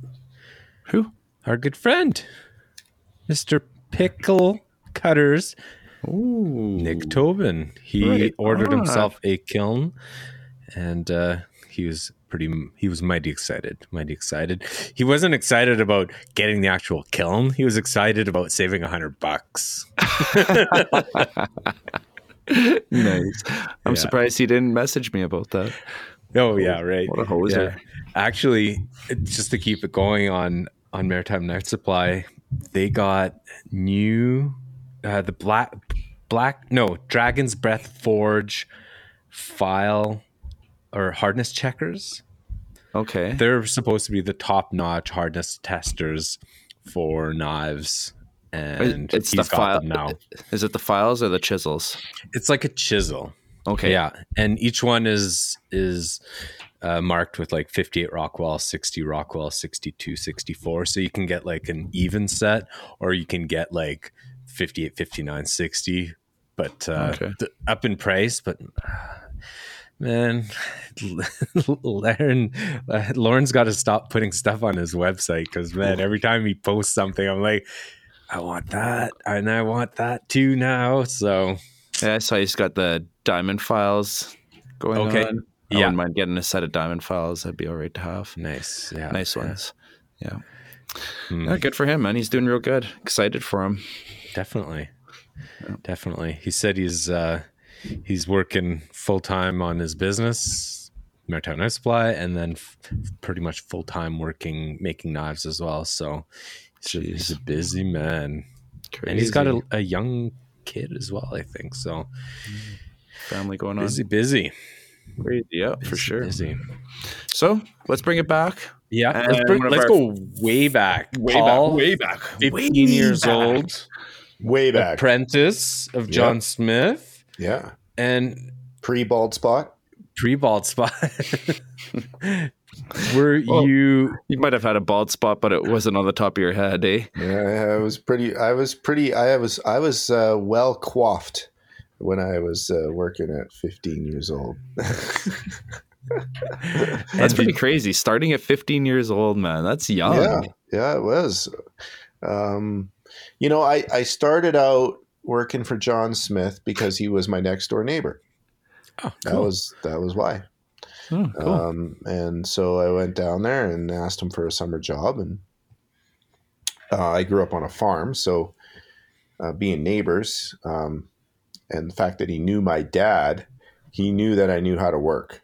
Who? Our good friend, Mr. Pickle Cutters. Ooh. Nick Tobin. He ordered himself a kiln, and he was mighty excited. He wasn't excited about getting the actual kiln. He was excited about saving $100. Nice. I'm surprised he didn't message me about that. Oh yeah, right. What a hoser. Yeah. Actually, just to keep it going on Maritime Knife Supply, they got new the Dragon's Breath Forge file or hardness checkers. Okay. They're supposed to be the top-notch hardness testers for knives. And it's the file now. Is it the files or the chisels? It's like a chisel. Okay. Yeah. And each one is marked with like 58 Rockwell, 60 Rockwell, 62, 64. So you can get like an even set, or you can get like 58, 59, 60, but up in price, but... Man, Lauren's got to stop putting stuff on his website because, man, every time he posts something, I'm like, I want that, and I want that too now. So, yeah, I saw he's got the diamond files going on. I wouldn't mind getting a set of diamond files. That'd be all right to have. Nice. Yeah. Nice ones. Yeah. Yeah, good for him, man. He's doing real good. Excited for him. Definitely. Yeah. Definitely. He said he's working full-time on his business, Maritime Knife Supply, and then pretty much full-time making knives as well. So he's a busy man. Crazy. And he's got a young kid as well, I think. So family going on. Busy. Crazy, yeah, for sure. Busy. So let's bring it back. Yeah. Let's go way back. Way back. 15 years old. Way back. Apprentice of John Smith. Yeah. And pre-bald spot. You might have had a bald spot, but it wasn't on the top of your head, eh? Yeah, I was well coiffed when I was working at 15 years old. That's pretty crazy. Starting at 15 years old, man. That's young. Yeah, it was. I started out working for John Smith because he was my next door neighbor. Oh, cool. That was why. Oh, cool. And so I went down there and asked him for a summer job, and I grew up on a farm. So being neighbors, and the fact that he knew my dad, he knew that I knew how to work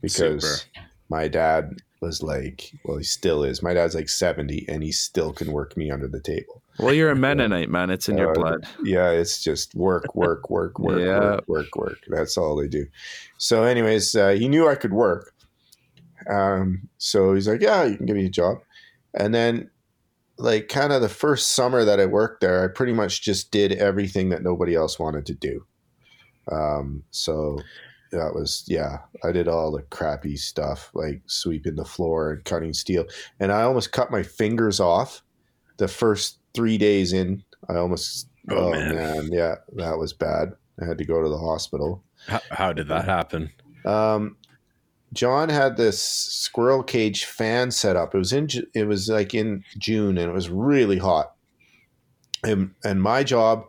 because my dad was like, well, he still is. My dad's like 70 and he still can work me under the table. Well, you're a Mennonite, man. It's in your blood. Yeah, it's just work, yeah. work. That's all they do. So anyways, he knew I could work. So he's like, yeah, you can give me a job. And then like kind of the first summer that I worked there, I pretty much just did everything that nobody else wanted to do. So that was, I did all the crappy stuff, like sweeping the floor and cutting steel. And I almost cut my fingers off the first 3 days in. Oh man. Yeah, that was bad. I had to go to the hospital. How did that happen? John had this squirrel cage fan set up. It was like in June and it was really hot. And my job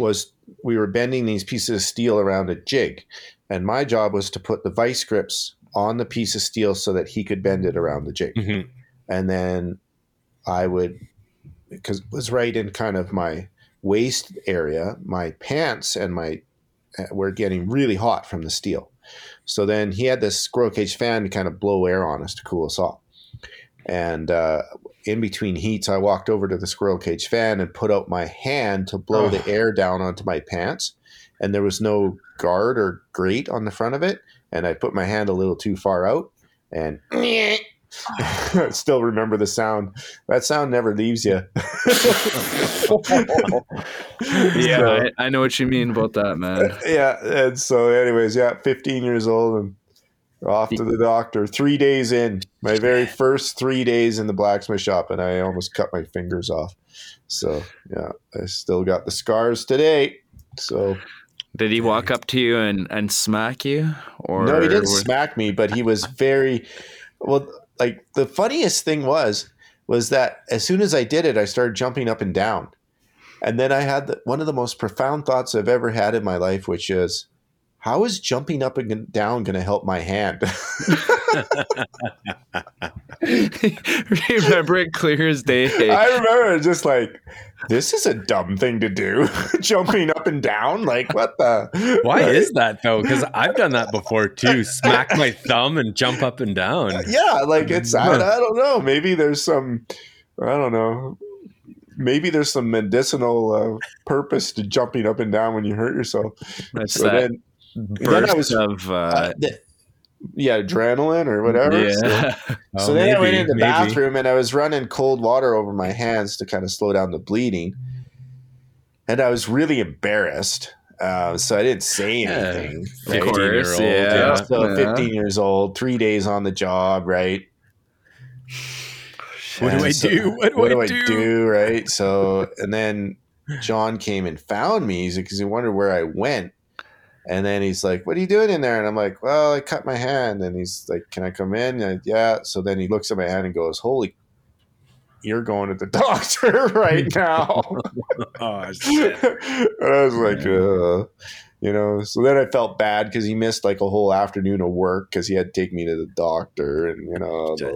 was, we were bending these pieces of steel around a jig. And my job was to put the vice grips on the piece of steel so that he could bend it around the jig. Mm-hmm. And then I would, because it was right in kind of my waist area, my pants and my were getting really hot from the steel. So then he had this squirrel cage fan to kind of blow air on us to cool us off. And in between heats, I walked over to the squirrel cage fan and put out my hand to blow the air down onto my pants. And there was no guard or grate on the front of it. And I put my hand a little too far out and I still remember the sound. That sound never leaves you. Yeah, so, I know what you mean about that, man. Yeah, and so anyways, 15 years old and off to the doctor. 3 days in, my very first 3 days in the blacksmith shop, and I almost cut my fingers off. So, yeah, I still got the scars today. So... Did he walk up to you and smack you? Or no, he didn't smack me, but he was very... Well, like the funniest thing was that as soon as I did it, I started jumping up and down. And then I had one of the most profound thoughts I've ever had in my life, which is, how is jumping up and down going to help my hand? Remember it clear as day. I remember just like, this is a dumb thing to do. Jumping up and down. Like, what the? Why is that though? Because I've done that before too. Smack my thumb and jump up and down. Yeah. Like it's, I don't know. Maybe there's some, I don't know. Maybe there's some medicinal purpose to jumping up and down when you hurt yourself. That's so that. Then I was of adrenaline or whatever. Yeah. So then I went in the bathroom and I was running cold water over my hands to kind of slow down the bleeding. And I was really embarrassed. So I didn't say anything. 15 years old, 3 days on the job, right? What do I do? Right. So, and then John came and found me because he wondered where I went. And then he's like, what are you doing in there? And I'm like, well, I cut my hand. And he's like, can I come in? And yeah. So then he looks at my hand and goes, holy, you're going to the doctor right now. Oh, shit. And I was like, so then I felt bad because he missed like a whole afternoon of work because he had to take me to the doctor and, blah, blah,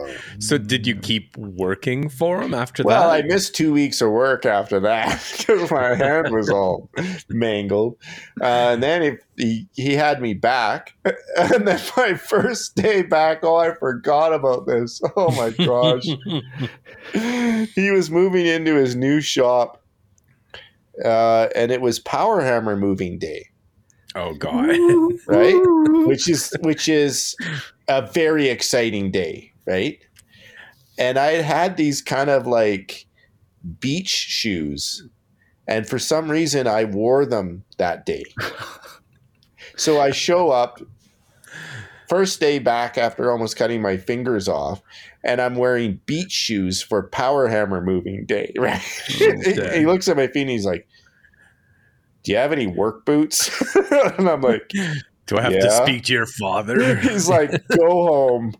blah. So did you keep working for him after that? Well, I missed 2 weeks of work after that because my hand was all mangled. And then he had me back. And then my first day back, I forgot about this. Oh, my gosh. He was moving into his new shop. And it was power hammer moving day. Oh God. Right. Which is a very exciting day. Right. And I had these kind of like beach shoes and for some reason I wore them that day. So I show up first day back after almost cutting my fingers off. And I'm wearing beach shoes for power hammer moving day, right? He looks at my feet and he's like, do you have any work boots? And I'm like, do I have to speak to your father? He's like, go home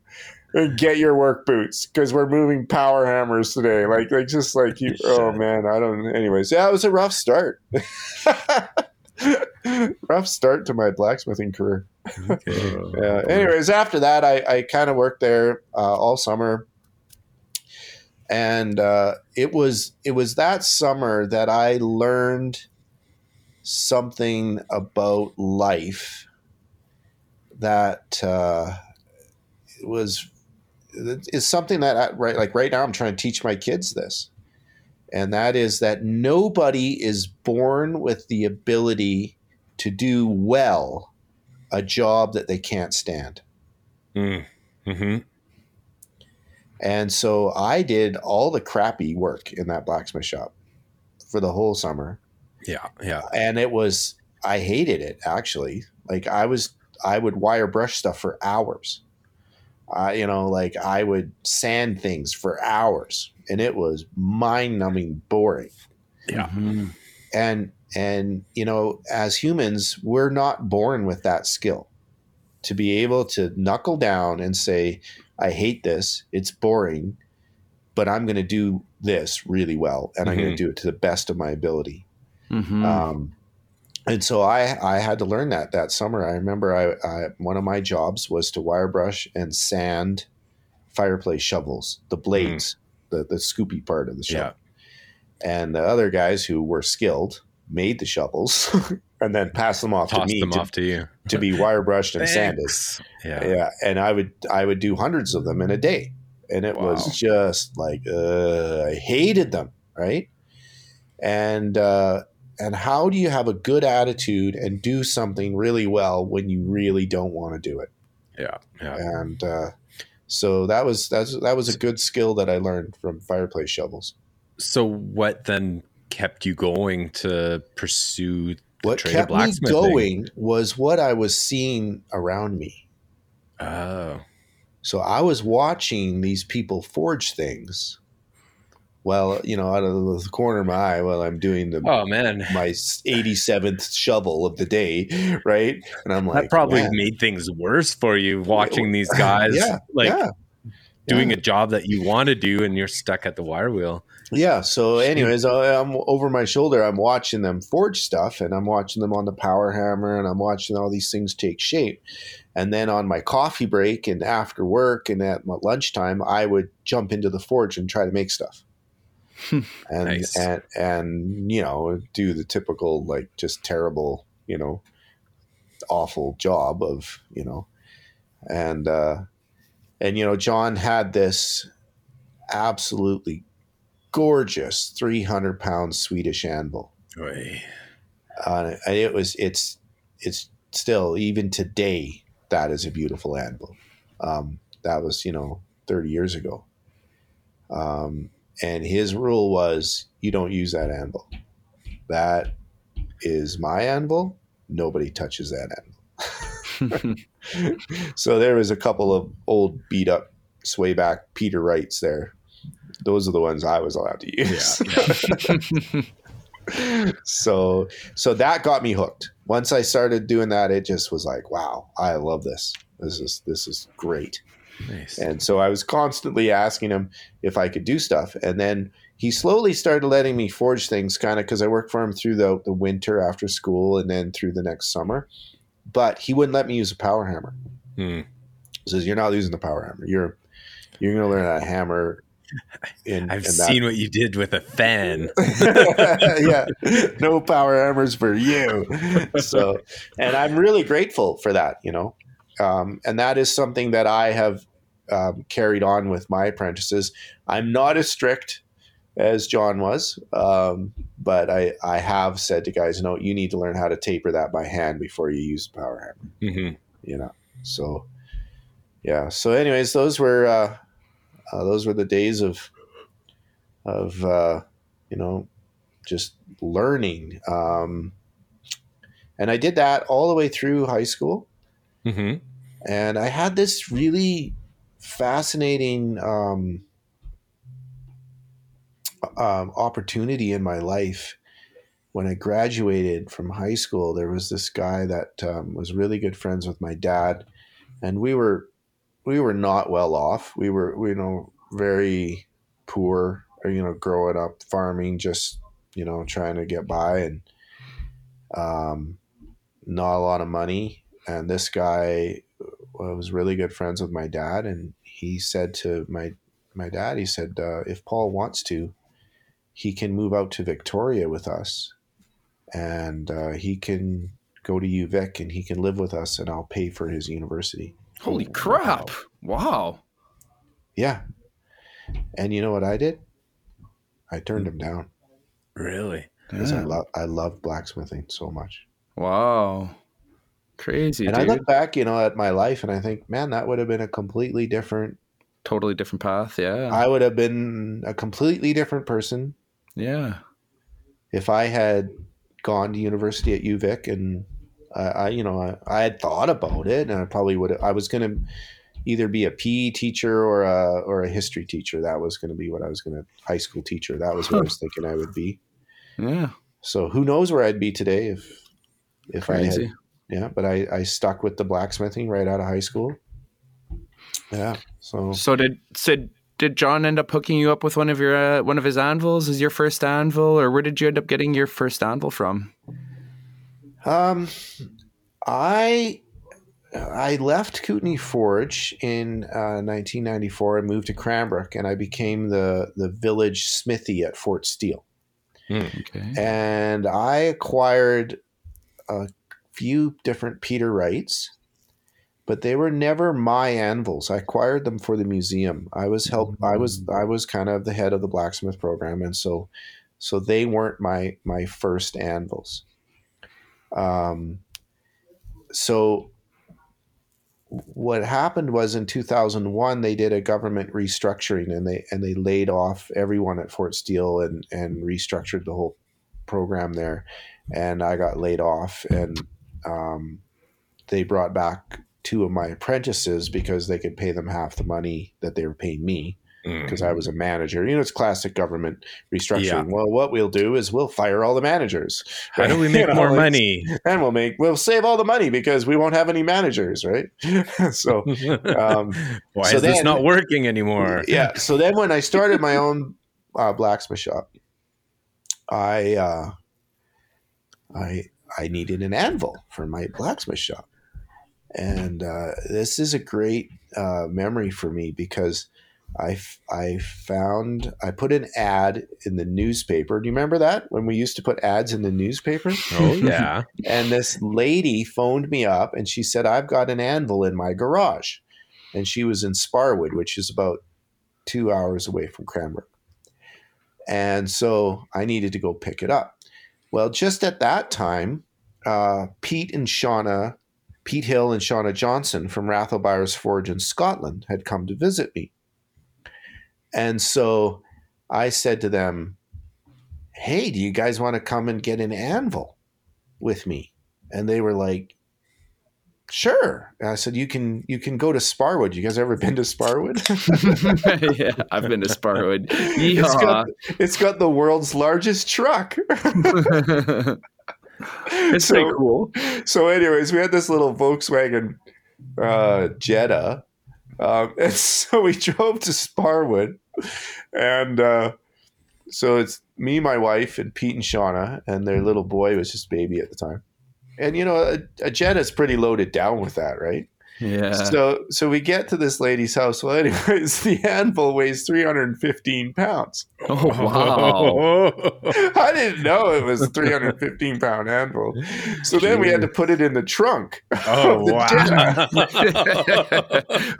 and get your work boots because we're moving power hammers today. Like just like you. Oh man, I don't. Anyways, it was a rough start. Rough start to my blacksmithing career. Okay. Anyways, after that, I kind of worked there all summer, and it was that summer that I learned something about life that was is something that right now I'm trying to teach my kids this. And that is that nobody is born with the ability to do well a job that they can't stand. Mm-hmm. And so I did all the crappy work in that blacksmith shop for the whole summer. Yeah. Yeah. And it was, I hated it actually. Like I would wire brush stuff for hours. I would sand things for hours and it was mind numbing boring. Yeah. Mm-hmm. And, you know, as humans, we're not born with that skill to be able to knuckle down and say, I hate this. It's boring, but I'm going to do this really well. And I'm going to do it to the best of my ability. Mm-hmm. And so I had to learn that summer. I remember I one of my jobs was to wire brush and sand fireplace shovels, the blades, the scoopy part of the shovel. Yeah. And the other guys who were skilled made the shovels and then passed them off to me to be wire brushed and sanded. Yeah. And I would do hundreds of them in a day. And it was just like, I hated them. Right. And how do you have a good attitude and do something really well when you really don't want to do it? Yeah. Yeah. And, so that was a good skill that I learned from fireplace shovels. So what then kept you going to pursue the trade of blacksmithing? What kept me going was what I was seeing around me. Oh. So I was watching these people forge things. Well, you know, out of the corner of my eye while I'm doing my 87th shovel of the day, right? And I'm like, that probably made things worse for you watching these guys doing a job that you want to do and you're stuck at the wire wheel. Yeah. So anyways, I'm over my shoulder. I'm watching them forge stuff and I'm watching them on the power hammer and I'm watching all these things take shape. And then on my coffee break and after work and at lunchtime, I would jump into the forge and try to make stuff. And, nice. and you know, do the typical, like, just terrible, you know, awful job of, you know, and, you know, John had this absolutely gorgeous 300 pound Swedish anvil. Right. It's still, even today, that is a beautiful anvil. That was, you know, 30 years ago. And his rule was, you don't use that anvil. That is my anvil. Nobody touches that anvil. So there was a couple of old beat up sway back Peter Wrights there. Those are the ones I was allowed to use. Yeah. So that got me hooked. Once I started doing that, it just was like, wow, I love this. This is great. Nice. And so I was constantly asking him if I could do stuff. And then he slowly started letting me forge things, kind of, because I worked for him through the winter after school and then through the next summer. But he wouldn't let me use a power hammer. He says, you're not using the power hammer. You're going to learn how to hammer. I've seen what you did with a fan. Yeah. No power hammers for you. So, and I'm really grateful for that, you know. And that is something that I have carried on with my apprentices. I'm not as strict as John was, but I have said to guys, no, you need to learn how to taper that by hand before you use the power hammer. Mm-hmm. You know, so yeah. So, anyways, those were the days of you know, just learning, and I did that all the way through high school. Mm-hmm. And I had this really fascinating opportunity in my life. When I graduated from high school, there was this guy that was really good friends with my dad, and we were not well off. We were, you know, very poor, you know, growing up farming, just, you know, trying to get by, and not a lot of money. And this guy was really good friends with my dad. And he said to my dad, he said, if Paul wants to, he can move out to Victoria with us, and he can go to UVic and he can live with us, and I'll pay for his university. Holy crap. Wow. Yeah. And you know what I did? I turned him down. Really? Because yeah. I love blacksmithing so much. Wow. Crazy, and dude. I look back, you know, at my life and I think, man, that would have been a totally different path. Yeah. I would have been a completely different person. Yeah. If I had gone to university at UVic and I had thought about it, and I probably would have, I was going to either be a PE teacher or a history teacher. That was going to be what I was going to, high school teacher. That was what I was thinking I would be. Yeah. So who knows where I'd be today if Crazy. I had, yeah, but I stuck with the blacksmithing right out of high school. Yeah. So did John end up hooking you up with one of his anvils as your first anvil, or where did you end up getting your first anvil from? I left Kootenay Forge in 1994 and moved to Cranbrook, and I became the village smithy at Fort Steele. Okay. And I acquired a few different Peter Wrights, but they were never my anvils. I acquired them for the museum. I was kind of the head of the blacksmith program, and so they weren't my first anvils. So what happened was in 2001 they did a government restructuring, and they laid off everyone at Fort Steele and restructured the whole program there, and I got laid off, and they brought back two of my apprentices because they could pay them half the money that they were paying me because I was a manager. You know, it's classic government restructuring. Yeah. Well, what we'll do is we'll fire all the managers. Right? How do we make more money? And we'll save all the money because we won't have any managers, right? So why is this not working anymore? Yeah. So then when I started my own blacksmith shop, I needed an anvil for my blacksmith shop. And this is a great memory for me because I put an ad in the newspaper. Do you remember that? When we used to put ads in the newspaper? Oh, yeah. And this lady phoned me up and she said, I've got an anvil in my garage. And she was in Sparwood, which is about 2 hours away from Cranbrook. And so I needed to go pick it up. Well, just at that time, Pete Hill and Shauna Johnson from Rathelbyres Forge in Scotland had come to visit me. And so I said to them, hey, do you guys want to come and get an anvil with me? And they were like, sure. And I said, you can go to Sparwood. You guys ever been to Sparwood? Yeah, I've been to Sparwood. It's got the world's largest truck. It's so pretty cool. So anyways, we had this little Volkswagen Jetta. And so we drove to Sparwood, and so it's me, my wife, and Pete and Shauna, and their little boy was just baby at the time. And you know, a Jetta's pretty loaded down with that, right? Yeah. So we get to this lady's house. Well, anyways, the anvil weighs 315 pounds. Oh, wow. I didn't know it was a 315-pound anvil. So then we had to put it in the trunk. Oh, wow. Was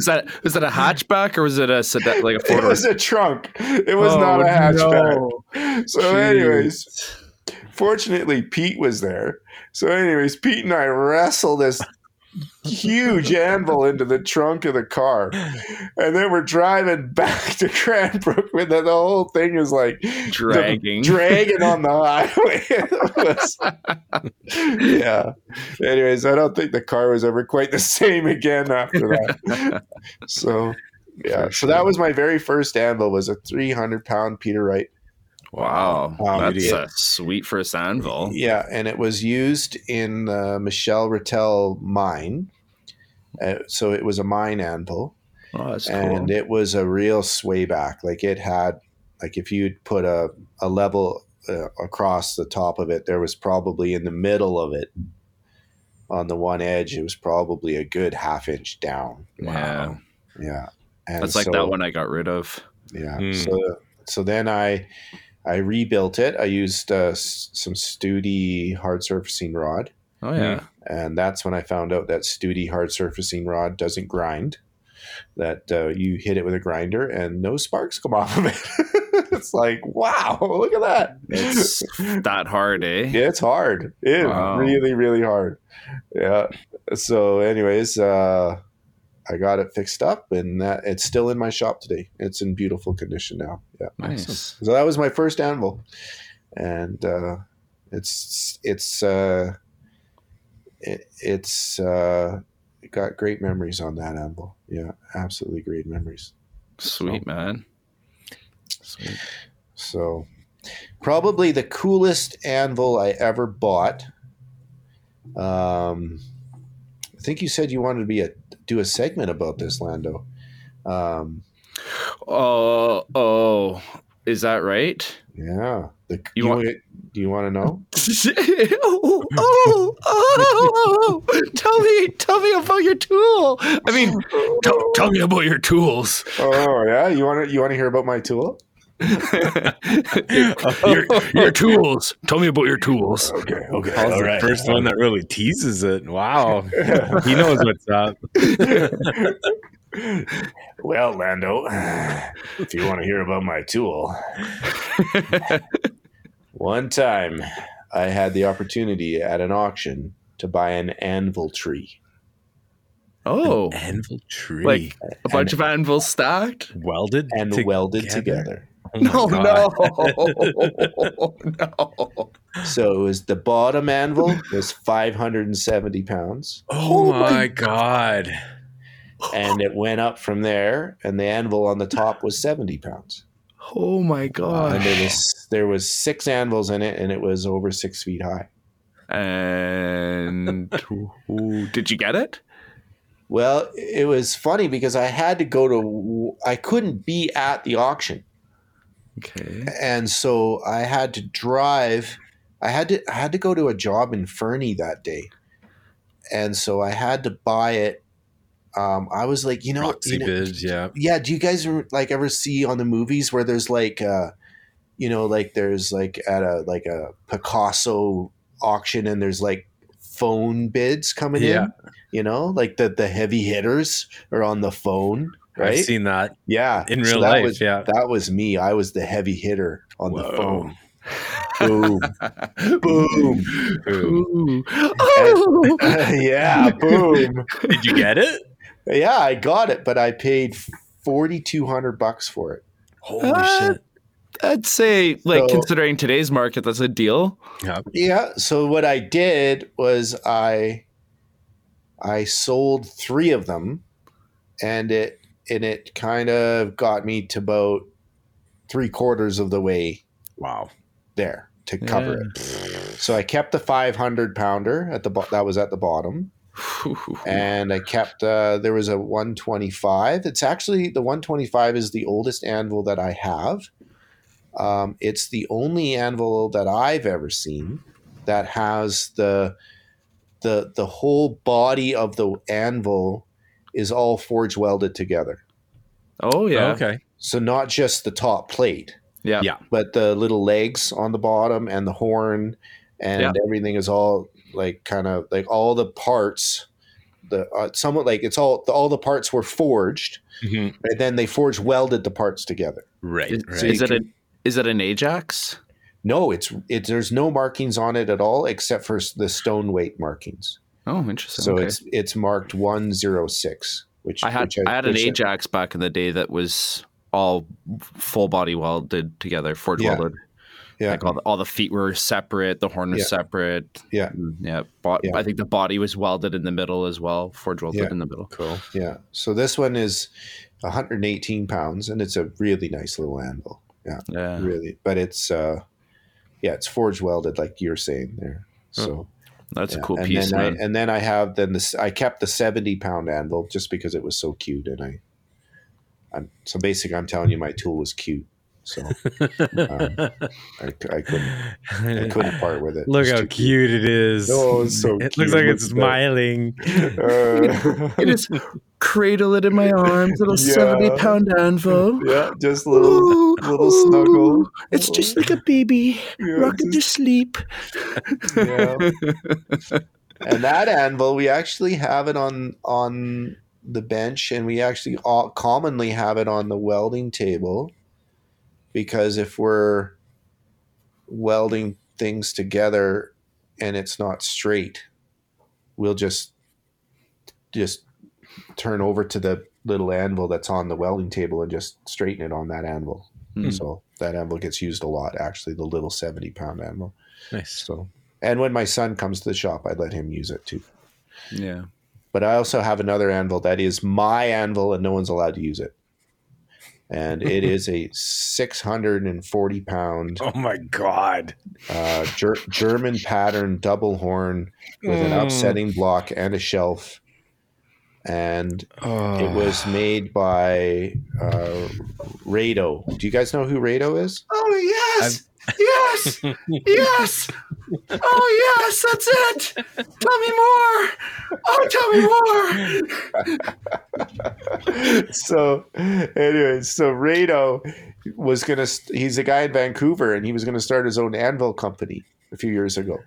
that a hatchback or was it a sedan, like a Ford? It was a trunk. It was not a hatchback. No. So anyways, fortunately, Pete was there. So anyways, Pete and I wrestled this huge anvil into the trunk of the car, and then we're driving back to Cranbrook with the whole thing is like dragging on the highway. Yeah. Anyways, I don't think the car was ever quite the same again after that. So yeah, sure. So that was my very first anvil, was a 300-pound Peter Wright. Wow, that's a sweet first anvil. Yeah, and it was used in the Michel Rattel mine. So it was a mine anvil. Oh, that's cool. And it was a real swayback. Like it had, like if you'd put a level across the top of it, there was probably in the middle of it on the one edge, it was probably a good 1/2 inch down. Wow. Yeah. And that's like that one I got rid of. Yeah. Mm. So then I rebuilt it. I used some Studi hard surfacing rod. Oh, yeah. And that's when I found out that Studi hard surfacing rod doesn't grind. that you hit it with a grinder and no sparks come off of it. It's like, wow, look at that. It's that hard, eh? Yeah, it's hard. It's really, really hard. Yeah. So anyways, I got it fixed up, and that it's still in my shop today. It's in beautiful condition now. Yeah. Nice. So that was my first anvil, and it got great memories on that anvil. Yeah, absolutely great memories. Sweet, so, man. Sweet. So probably the coolest anvil I ever bought. I think you said you wanted to do a segment about this, Lando. Oh, is that right? Yeah. Do you want to know? Tell me about your tool. I mean, tell me about your tools. Oh yeah, you want to hear about my tool? your tools. Tell me about your tools. Okay. Paul's all right. The first one that really teases it. Wow, he knows what's up. Well, Lando, if you want to hear about my tool, one time I had the opportunity at an auction to buy an anvil tree. Oh, an anvil tree, like a bunch of anvils stacked, welded together. Oh no. So it was the bottom anvil was 570 pounds. Oh my God. And it went up from there, and the anvil on the top was 70 pounds. Oh my God. And there was 6 anvils in it, and it was over 6 feet high. And did you get it? Well, it was funny because I had to I couldn't be at the auction. Okay. And so I had to drive. I had to go to a job in Fernie that day, and so I had to buy it. I was like, proxy bids, yeah. Yeah. Do you guys like ever see on the movies where there's like, like there's like at a Picasso auction and there's like phone bids coming in, like the heavy hitters are on the phone. Right? I've seen that. Yeah. In real life. That was me. I was the heavy hitter on the phone. Boom. Boom. Boom. Oh. Yeah. Boom. Did you get it? Yeah, I got it, but I paid $4,200 for it. Holy shit. I'd say, considering today's market, that's a deal. Yeah. Yeah. So what I did was I sold 3 of them, and it kind of got me to about 3/4 of the way. Wow. There to cover it. So I kept the 500 pounder that was at the bottom. And I kept, there was a 125. It's actually, the 125 is the oldest anvil that I have. It's the only anvil that I've ever seen that has the whole body of the anvil is all forge welded together. Oh yeah. Okay. So not just the top plate. Yeah. Yeah. But the little legs on the bottom and the horn and everything is all like kind of like all the parts, somewhat like it's all the parts were forged, and then they forge welded the parts together. Right. So is it an Ajax? No, there's no markings on it at all except for the stone weight markings. Oh, interesting. So it's marked 106, which I had an Ajax back in the day that was all full body welded together, forge welded. Yeah. Like all the feet were separate, the horn was separate. Yeah. Yeah. I think the body was welded in the middle as well, forge welded in the middle. Cool. Yeah. So this one is 118 pounds, and it's a really nice little anvil. Yeah. Yeah. Really. But it's forge welded, like you're saying there. So that's a cool piece. Then man. I kept the 70 pound anvil just because it was so cute, and so basically, I'm telling you, my tool was cute. So I couldn't part with it. Look how cute it is! Oh, it's so cute. It looks like it's smiling. It is. Cradle it in my arms, little 70-pound anvil. Yeah, just little snuggle. It's just like a baby rocking to sleep. Yeah. And that anvil, we actually have it on the bench, and we actually all commonly have it on the welding table, because if we're welding things together and it's not straight, we'll just turn over to the little anvil that's on the welding table and just straighten it on that anvil. Mm. So that anvil gets used a lot, actually, the little 70-pound anvil. Nice. So, and when my son comes to the shop, I let him use it too. Yeah. But I also have another anvil that is my anvil and no one's allowed to use it. And it is a 640-pound. Oh my God. German pattern double horn with an upsetting block and a shelf. And it was made by Rado. Do you guys know who Rado is? Oh, yes. Yes. Yes. Oh, yes. That's it. Tell me more. Oh, tell me more. So anyway, so Rado was going to – he's a guy in Vancouver, and he was going to start his own anvil company a few years ago.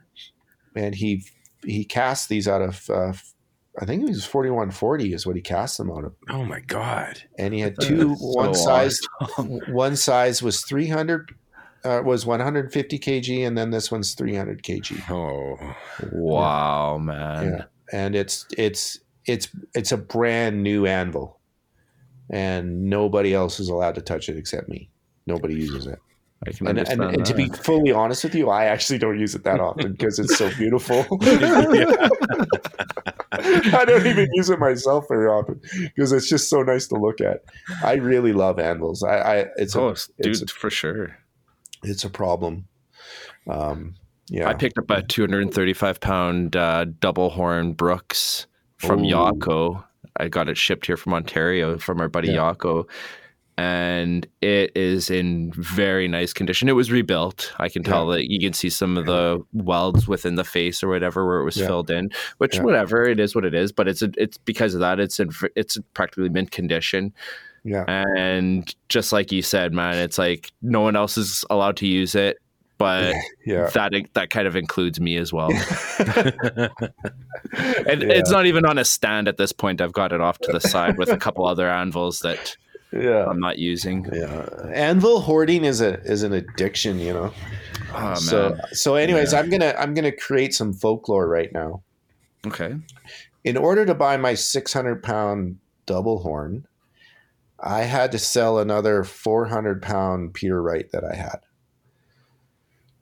And he cast these out of I think it was 4140 is what he cast them out of. Oh my God. And he had two, one size was 150 kg. And then this one's 300 kg. Oh, wow, yeah. Man. Yeah. And it's a brand new anvil, and nobody else is allowed to touch it except me. Nobody uses it. And to be fully honest with you, I actually don't use it that often because it's so beautiful. I don't even use it myself very often because it's just so nice to look at. I really love anvils. For sure. It's a problem. Yeah, I picked up a 235-pound double horn Brooks from Yako. I got it shipped here from Ontario from our buddy Yako. And it is in very nice condition. It was rebuilt. I can tell that you can see some of the welds within the face or whatever where it was filled in, which whatever, it is what it is. But it's because of that, it's practically mint condition. Yeah. And just like you said, man, it's like no one else is allowed to use it. But that kind of includes me as well. And it's not even on a stand at this point. I've got it off to the side with a couple other anvils that... Yeah, I'm not using. Yeah, anvil hoarding is an addiction, you know. Oh, so anyways, I'm gonna create some folklore right now. Okay. In order to buy my 600-pound double horn, I had to sell another 400-pound Peter Wright that I had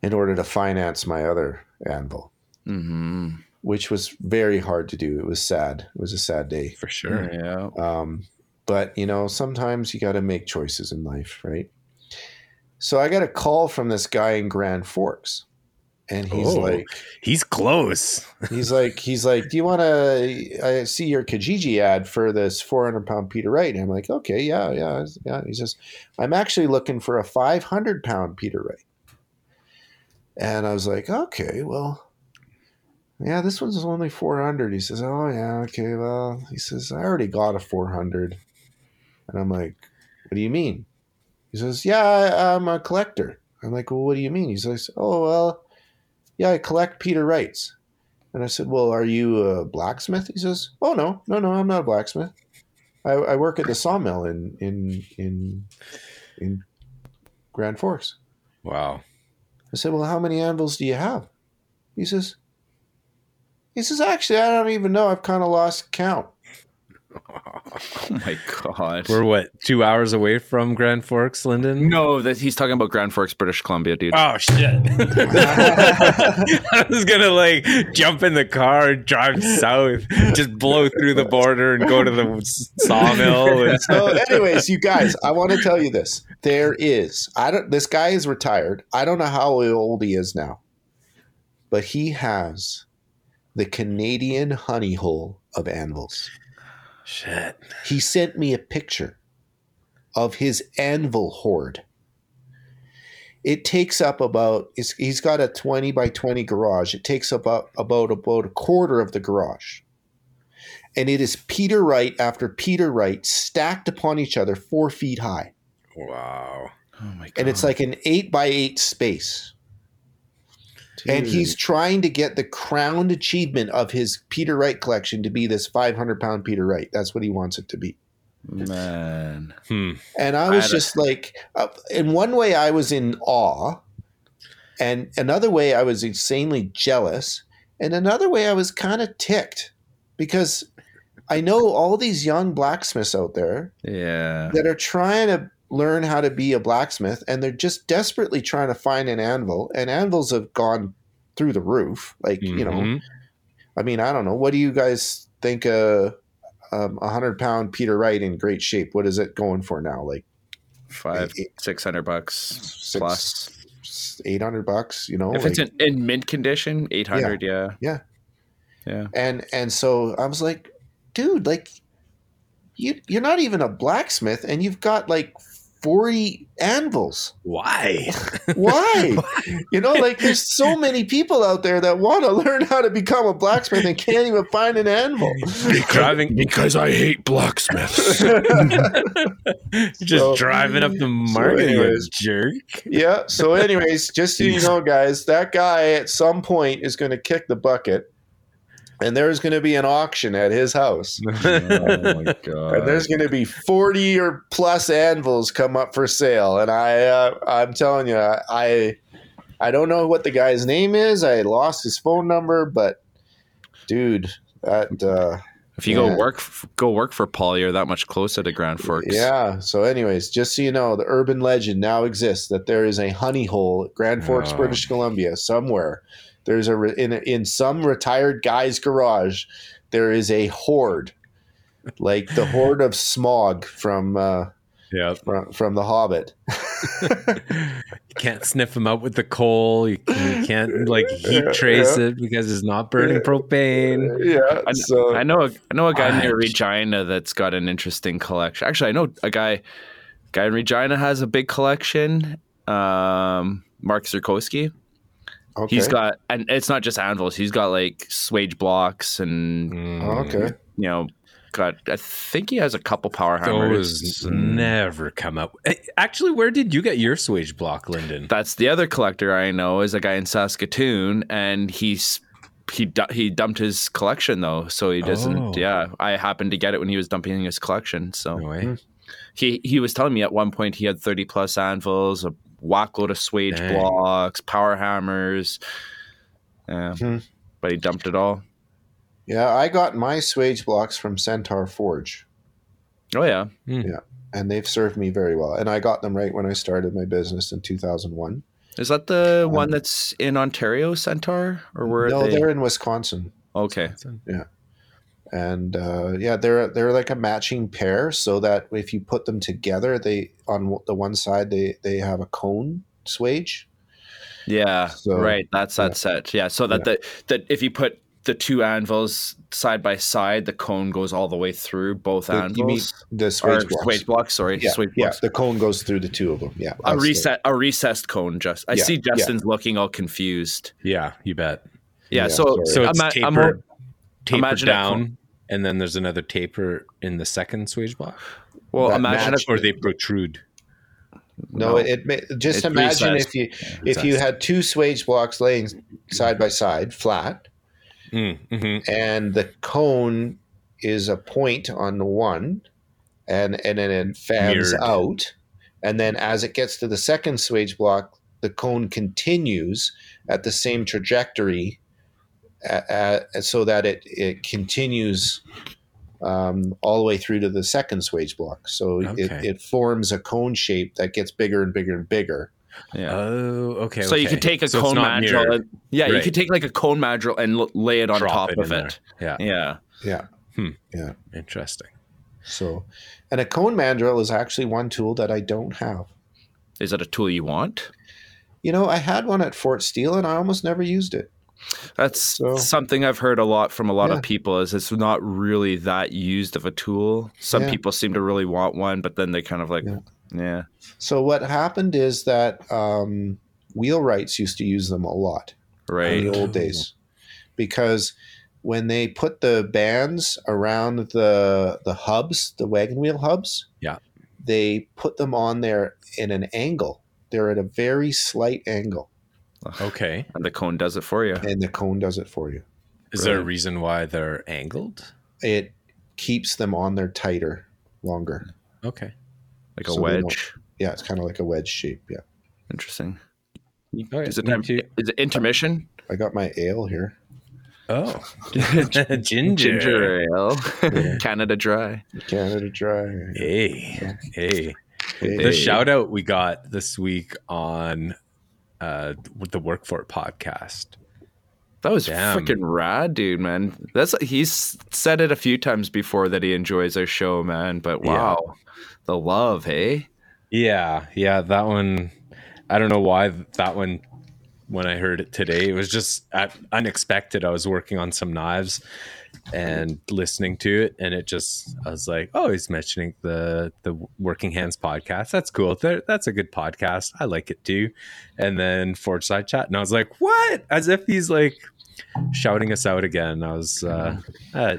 in order to finance my other anvil, which was very hard to do. It was sad. It was a sad day for sure. Yeah. But, you know, sometimes you got to make choices in life, right? So I got a call from this guy in Grand Forks, and he's close. He's like, do you want to? I see your Kijiji ad for this 400-pound Peter Wright, and I'm like, okay, yeah. He says, I'm actually looking for a 500-pound Peter Wright, and I was like, okay, well. Yeah, this one's only 400. He says, oh, yeah, okay, well, he says, I already got a 400. And I'm like, what do you mean? He says, yeah, I'm a collector. I'm like, well, what do you mean? He says, oh, well, yeah, I collect Peter Wrights. And I said, well, are you a blacksmith? He says, oh, no, I'm not a blacksmith. I work at the sawmill in Grand Forks. Wow. I said, well, how many anvils do you have? He says, actually, I don't even know. I've kind of lost count. Oh, my God. We're, 2 hours away from Grand Forks, Lyndon? No, he's talking about Grand Forks, British Columbia, dude. Oh, shit. I was going to, jump in the car, drive south, just blow through the border and go to the sawmill. So, anyways, you guys, I want to tell you this. This guy is retired. I don't know how old he is now, but he has... the Canadian honey hole of anvils. Shit. He sent me a picture of his anvil hoard. It takes up about, he's got a 20 by 20 garage. It takes up about a quarter of the garage. And it is Peter Wright after Peter Wright stacked upon each other 4 feet high. Wow. Oh my God. And it's like an 8 by 8 space. Dude. And he's trying to get the crowned achievement of his Peter Wright collection to be this 500-pound Peter Wright. That's what he wants it to be. Man. And I was just like, in one way I was in awe, and another way I was insanely jealous, and another way I was kind of ticked because I know all these young blacksmiths out there that are trying to learn how to be a blacksmith, and they're just desperately trying to find an anvil, and anvils have gone through the roof. Like, you know, I mean, I don't know. What do you guys think a 100-pound Peter Wright in great shape? What is it going for now? Like $600 plus. $800, you know, if it's in mint condition, $800. Yeah. And so I was like, dude, like you're not even a blacksmith and you've got like 40 anvils. Why? You know, like there's so many people out there that want to learn how to become a blacksmith and can't even find an anvil. Because I hate blacksmiths. Driving up the market, jerk. Yeah. So anyways, just so you know, guys, that guy at some point is going to kick the bucket. And there's going to be an auction at his house. Oh, my God. And there's going to be 40 or plus anvils come up for sale. And I'm telling you, I don't know what the guy's name is. I lost his phone number. But, dude, that if you go work for Paul, you're that much closer to Grand Forks. Yeah. So anyways, just so you know, the urban legend now exists that there is a honey hole at Grand Forks, British Columbia, somewhere. There's in some retired guy's garage, there is a hoard, like the hoard of smog from The Hobbit. You can't sniff them out with the coal. You can't like heat trace it because it's not burning propane. Yeah, I know a guy near Regina that's got an interesting collection. Actually, I know a guy in Regina has a big collection. Mark Zirkowski. Okay. He's got, and it's not just anvils. He's got like swage blocks and, you know, I think he has a couple power hammers. Those never come up. Actually, where did you get your swage block, Lyndon? That's the other collector I know, is a guy in Saskatoon, and he dumped his collection though, so he doesn't. Oh. Yeah, I happened to get it when he was dumping his collection. So no way. He was telling me at one point he had 30 plus anvils, a whackload of swage blocks, power hammers, but he dumped it all. Yeah, I got my swage blocks from Centaur Forge. Oh yeah, yeah, and they've served me very well. And I got them right when I started my business in 2001. Is that the one that's in Ontario, Centaur, or they're in Wisconsin? Okay, yeah, and they're like a matching pair, so that if you put them together, they on the one side they have a cone swage. Yeah, so, right. That's that set. Yeah, so that that if you put the two anvils side by side, the cone goes all the way through both anvils. You mean the swage blocks? Sorry, swage blocks. The cone goes through the two of them. Yeah, a recessed cone. Just I see Justin's looking all confused. Yeah, you bet. Yeah, so it's tapered down, and then there's another taper in the second swage block. Well, imagine or they protrude. No, just imagine if you had two swage blocks laying side by side, flat, and the cone is a point on the one, and then it fans out, and then as it gets to the second swage block, the cone continues at the same trajectory. So that it continues all the way through to the second swage block. So it forms a cone shape that gets bigger and bigger and bigger. Yeah. Oh, okay. So you could take a cone mandrel. You could take like a cone mandrel and lay it on top of it. Yeah. Interesting. So, and a cone mandrel is actually one tool that I don't have. Is it a tool you want? You know, I had one at Fort Steele and I almost never used it. That's something I've heard a lot from a lot of people, is it's not really that used of a tool. Some people seem to really want one, but then they kind of like, So what happened is that wheelwrights used to use them a lot in the old days, because when they put the bands around the hubs, the wagon wheel hubs, they put them on there in an angle. They're at a very slight angle. Okay. And the cone does it for you. Is there a reason why they're angled? It keeps them on there tighter, longer. Okay. Like a wedge. Yeah, it's kind of like a wedge shape. Yeah. Interesting. Right, is it intermission? I got my ale here. Oh, ginger ale. Yeah. Canada Dry. Hey. The shout out we got this week on with the Workfort podcast. That was freaking rad, dude, man. He's said it a few times before that he enjoys our show, man. But wow, the love, hey? Yeah, that one. I don't know why that one, when I heard it today, it was just unexpected. I was working on some knives and listening to it, and I was like, oh, he's mentioning the Working Hands podcast. That's cool. That's a good podcast. I like it too. And then Forge Side Chat, and I was like, what? As if he's like shouting us out again. I was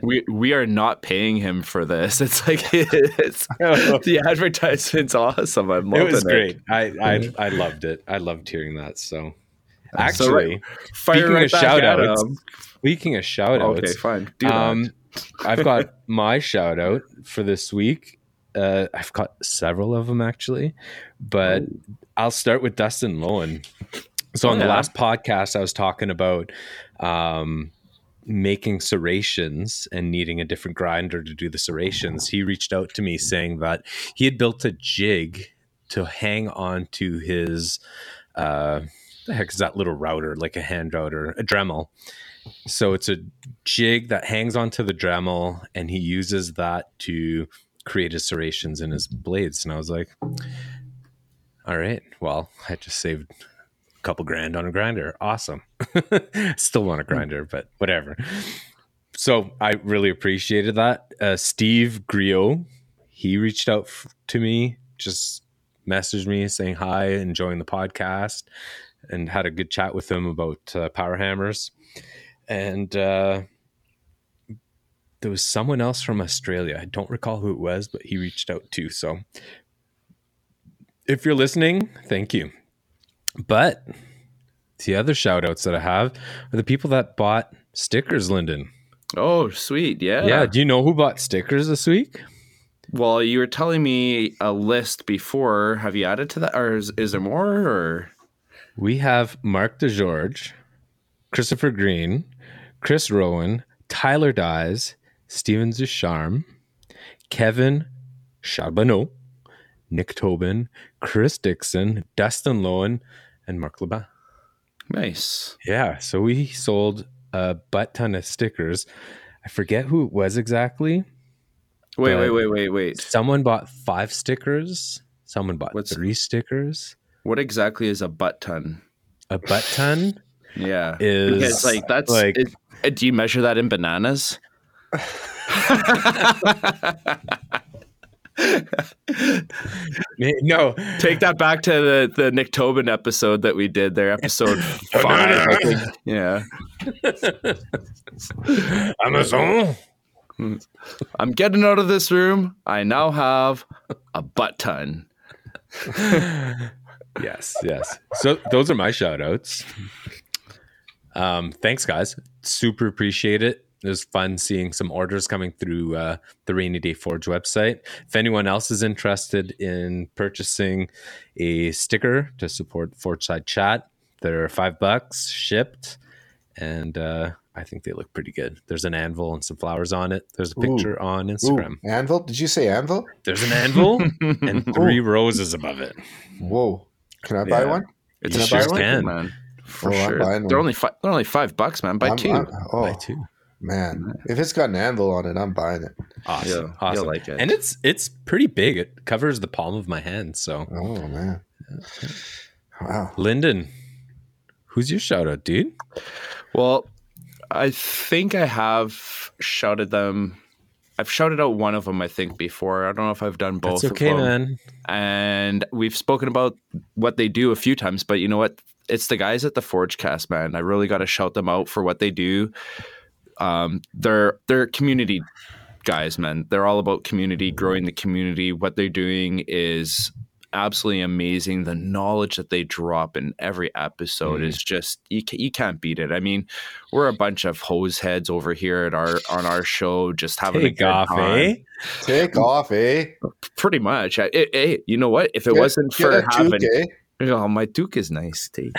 we are not paying him for this. It's like the advertisement's awesome. I'm loving it. Was great. I loved it. I loved hearing that. So actually, speaking of shout outs, okay, fine. Do I've got my shout out for this week. I've got several of them actually, but I'll start with Dustin Lowen. So on the last podcast, I was talking about making serrations and needing a different grinder to do the serrations. He reached out to me saying that he had built a jig to hang on to his, the heck is that little router, like a hand router, a Dremel. So it's a jig that hangs onto the Dremel, and he uses that to create his serrations in his blades. And I was like, all right, well, I just saved couple grand on a grinder. Awesome. Still on a grinder, but whatever. So I really appreciated that. Steve Griot, he reached out to me, just messaged me saying hi, enjoying the podcast, and had a good chat with him about power hammers. And there was someone else from Australia. I don't recall who it was, but he reached out too. So if you're listening, thank you. But the other shout outs that I have are the people that bought stickers, Lyndon. Oh, sweet. Yeah. Yeah. Do you know who bought stickers this week? Well, you were telling me a list before. Have you added to that? Or is there more? Or? We have Mark DeGeorge, Christopher Green, Chris Rowan, Tyler Dyes, Steven Ducharme, Kevin Charbonneau, Nick Tobin, Chris Dixon, Dustin Lowen, and Mark Lebas. Nice. Yeah. So we sold a butt ton of stickers. I forget who it was exactly. Wait. Someone bought 5 stickers. Someone bought 3 stickers. What exactly is a butt ton? A butt ton? Yeah. Because like that's like. Do you measure that in bananas? No, take that back to the Nick Tobin episode that we did there, episode 5. I think. Yeah. Amazon. I'm getting out of this room. I now have a butt ton. Yes. So those are my shout outs. Thanks, guys. Super appreciate it. It was fun seeing some orders coming through the Rainy Day Forge website. If anyone else is interested in purchasing a sticker to support Forge Side Chat, they're $5 shipped, and I think they look pretty good. There's an anvil and some flowers on it. There's a picture on Instagram. Anvil? Did you say anvil? There's an anvil and 3 roses above it. Whoa! Can I buy one? It's a sure can, man. For sure. They're only $5, man. Buy 2. Buy 2. Man, if it's got an anvil on it, I'm buying it. Awesome. Yeah, awesome. Like it. And it's pretty big. It covers the palm of my hand. So, oh man, wow. Lyndon, who's your shout out, dude? Well, I think I have shouted them. I've shouted out one of them, I think, before. I don't know if I've done both. That's okay, man. And we've spoken about what they do a few times, but you know what? It's the guys at the Forgecast, man. I really got to shout them out for what they do. They're community guys, man. They're all about community, growing the community. What they're doing is absolutely amazing. The knowledge that they drop in every episode is just, you can't beat it. I mean, we're a bunch of hose heads over here at on our show, just having a good time. Take off, eh? Pretty much. Hey, you know what? If it wasn't for having... Oh, my toque is nice, Tate.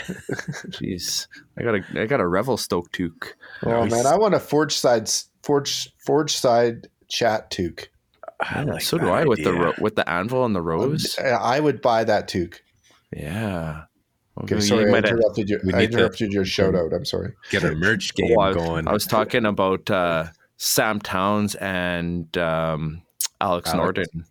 Jeez, I got a Revel Stoke toque. Oh man, I want a Forge Side Chat toque. Like so do I idea. with the anvil and the rose. I would buy that toque. Yeah. Okay, sorry, I interrupted your shout out. I'm sorry. Get our merch game going. I was talking about Sam Towns and Alex Norton.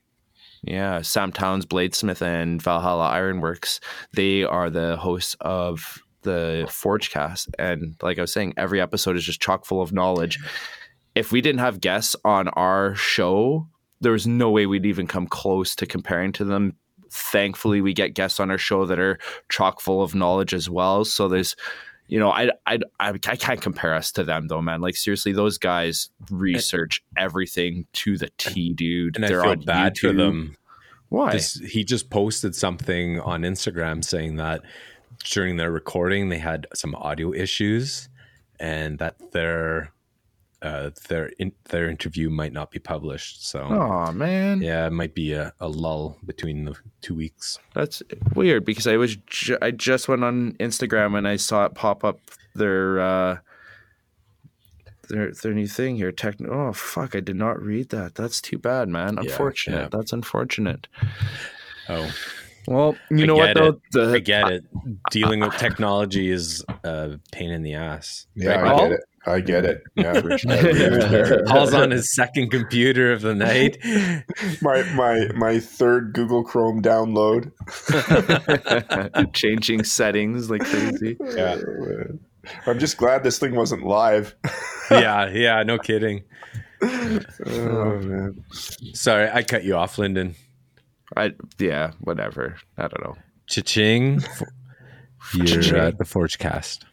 Yeah, Sam Towns, Bladesmith, and Valhalla Ironworks. They are the hosts of the Forgecast. And like I was saying, every episode is just chock full of knowledge. If we didn't have guests on our show, there was no way we'd even come close to comparing to them. Thankfully, we get guests on our show that are chock full of knowledge as well. So there's... You know, I can't compare us to them, though, man. Like, seriously, those guys research everything to the T, dude. And they're I feel on bad YouTube. For them. Why? He just posted something on Instagram saying that during their recording, they had some audio issues and that their interview might not be published. So, oh, man. Yeah, it might be a lull between the 2 weeks. That's weird because I just went on Instagram and I saw it pop up their new thing here. Oh, fuck, I did not read that. That's too bad, man. Unfortunate. Yeah. That's unfortunate. Oh. Well, you know what, though? I get it. Dealing with technology is a pain in the ass. Yeah, right? I get it. Yeah, Rich, Paul's on his second computer of the night. my third Google Chrome download. Changing settings like crazy. Yeah. I'm just glad this thing wasn't live. yeah, no kidding. Oh, man. Sorry, I cut you off, Lyndon. Yeah, whatever. I don't know. Cha-ching. You're at the Forgecast.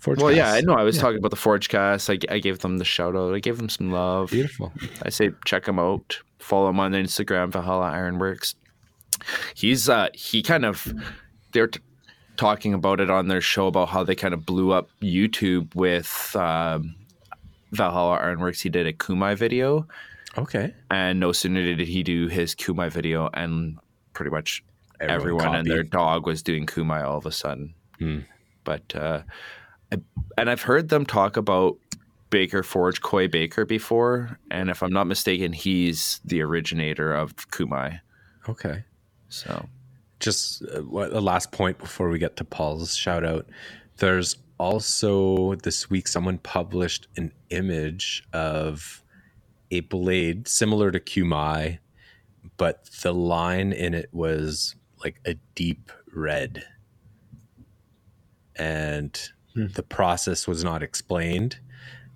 Forgecast. Well, yeah, I know. I was talking about the Forgecast. I gave them the shout out. I gave them some love. Beautiful. I say check him out. Follow him on Instagram, Valhalla Ironworks. He's they're talking about it on their show about how they kind of blew up YouTube with Valhalla Ironworks. He did a Kumai video. Okay. And no sooner did he do his Kumai video, and pretty much everyone and their dog was doing Kumai all of a sudden. Mm. But and I've heard them talk about Baker Forge, Koi Baker before, and if I'm not mistaken, he's the originator of Kumai. Okay. So just a last point before we get to Paul's shout out. There's also this week someone published an image of a blade similar to Kumai, but the line in it was like a deep red, and the process was not explained.